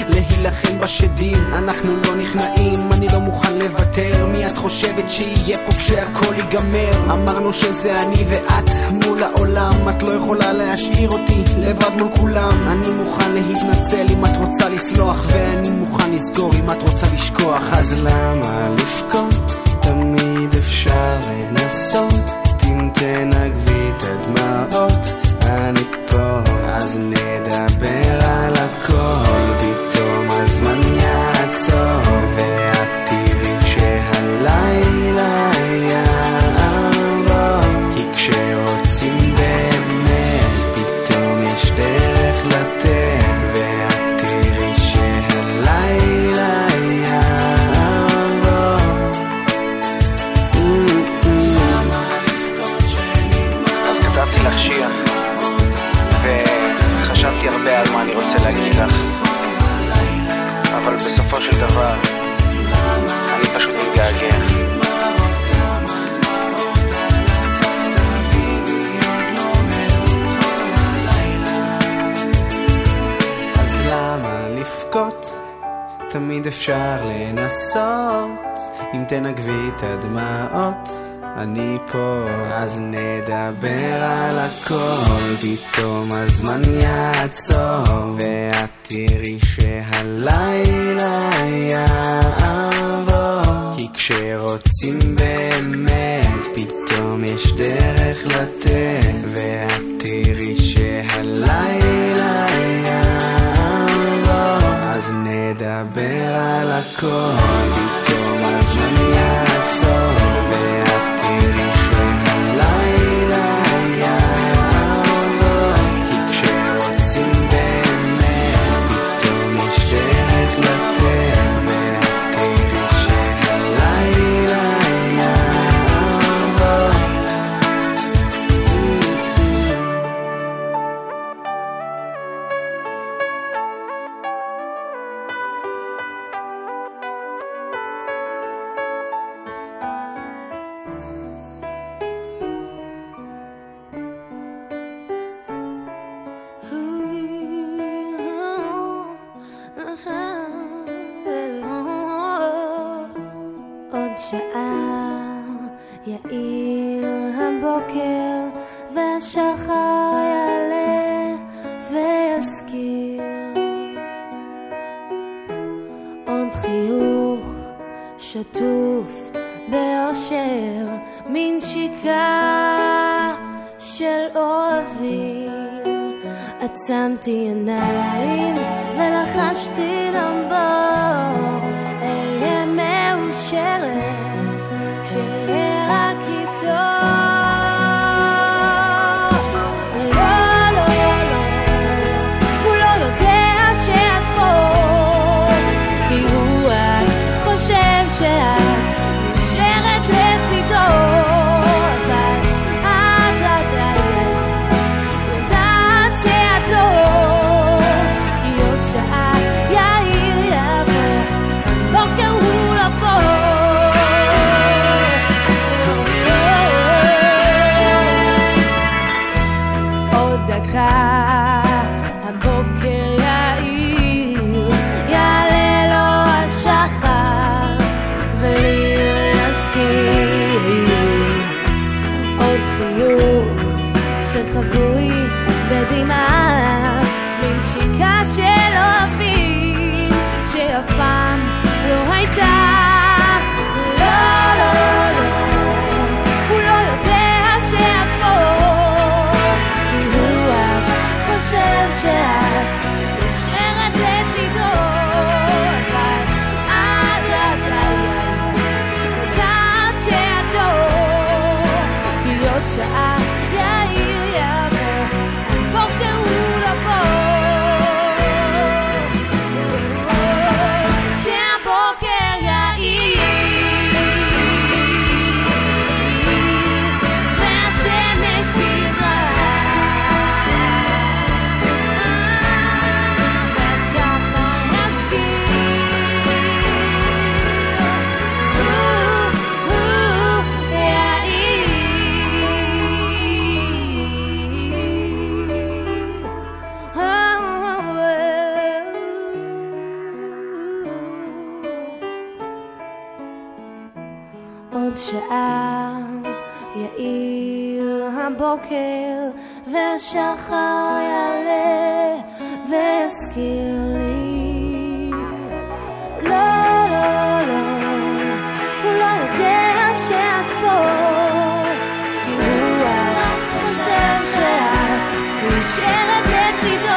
להילחם בשדים, אנחנו לא נכנעים, אני לא מוכן לוותר, מי את חושבת שיהיה פה כשהכל ייגמר? אמרנו שזה אני ואת מול העולם, את לא יכולה להשאיר אותי לבד מול כולם, אני מוכן להתנצל אם את רוצה לסלוח, ואני מוכן לסגור אם את רוצה לשכוח. אז למה לבכות? תמיד אפשר לנסות, אם תנגבי את הדמעות אני פה, אז נדבר על הכל, פתאום הזמן יעצור, ואת תראי שהלילה יעבור, כי כשרוצים באמת פתאום יש דרך לתת, הרבה על מה אני רוצה להגיד לך, אבל בסופו של דבר אני פשוט מתגעגע. אז למה לבכות? תמיד אפשר לנסות, אם תנגבי את הדמעות אני פה, אז נדבר על הכל, פתאום הזמן יעצור, ואת תראי שהלילה יעבור, כי כשרוצים באמת פתאום יש דרך לתת, ואת תראי שהלילה יעבור, אז נדבר על הכל, פתאום הזמן יעצור, ואת עוד שעה יאיר הבוקר והשחר יעלה והזכיר לי לא לא לא הוא לא יודע שאת פה כי הוא רק חושב שאת נשארת לצידו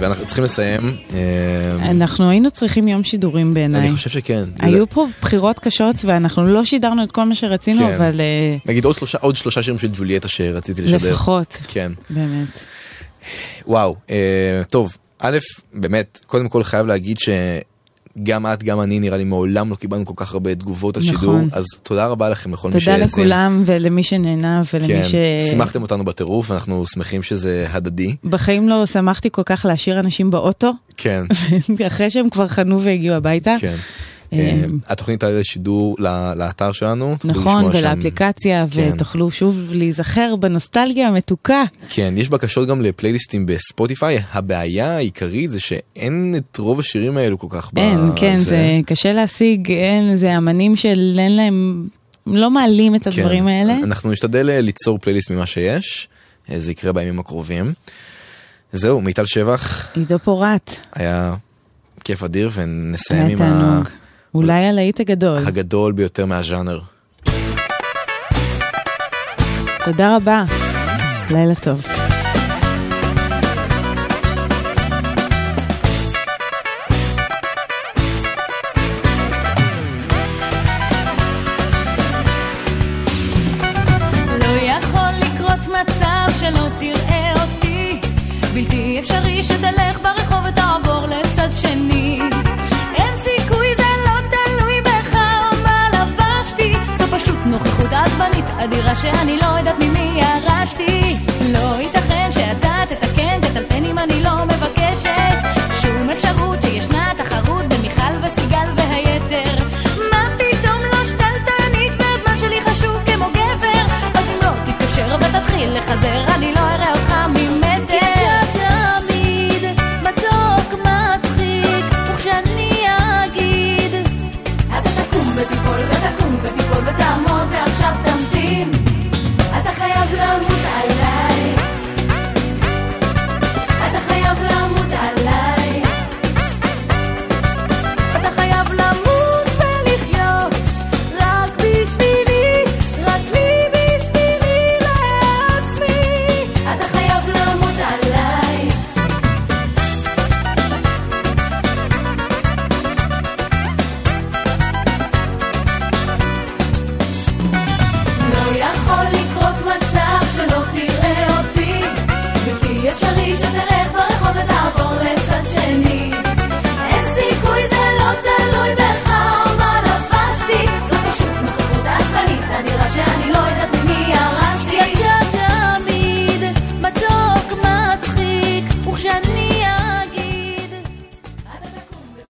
ואנחנו צריכים לסיים. אנחנו היינו צריכים יום שידורים בעיניי. אני חושב שכן. היו פה בחירות קשות ואנחנו לא שידרנו את כל מה שרצינו, אבל... נגיד עוד שלושה שירים של ג'וליאטה שרציתי לשדר. לפחות. כן. באמת. וואו. טוב, א', באמת, קודם כל חייב להגיד שגם את, גם אני, נראה לי, מעולם לא קיבלנו כל כך הרבה תגובות על שידור, אז תודה רבה לכם לכל מי שהאזין. תודה לכולם ולמי שנהנה ולמי ש... שמחתם אותנו בטירוף, אנחנו שמחים שזה הדדי. בחיים לא שמחתי כל כך להשאיר אנשים באוטו. כן. אחרי שהם כבר חנו והגיעו הביתה. כן. התוכנית האלה שידור לאתר שלנו. נכון, ולאפליקציה, ותוכלו שוב להיזכר בנוסטלגיה המתוקה. כן, יש בקשות גם לפלייליסטים בספוטיפיי. הבעיה העיקרית זה שאין את רוב השירים האלו כל כך. אין, כן, זה קשה להשיג, אין, זה אמנים שאין להם, לא מעלים את הדברים האלה. אנחנו נשתדל ליצור פלייליסט ממה שיש, זה יקרה בימים הקרובים. זהו, מיטל שבח. עידו פורת. היה כיף אדיר, ונסיים עם ה... אולי הלהיט הגדול. הגדול ביותר מהז'אנר. תודה רבה. לילה טוב. אדירה שאני לא יודעת ממי ירשתי. לא ייתכן שאתה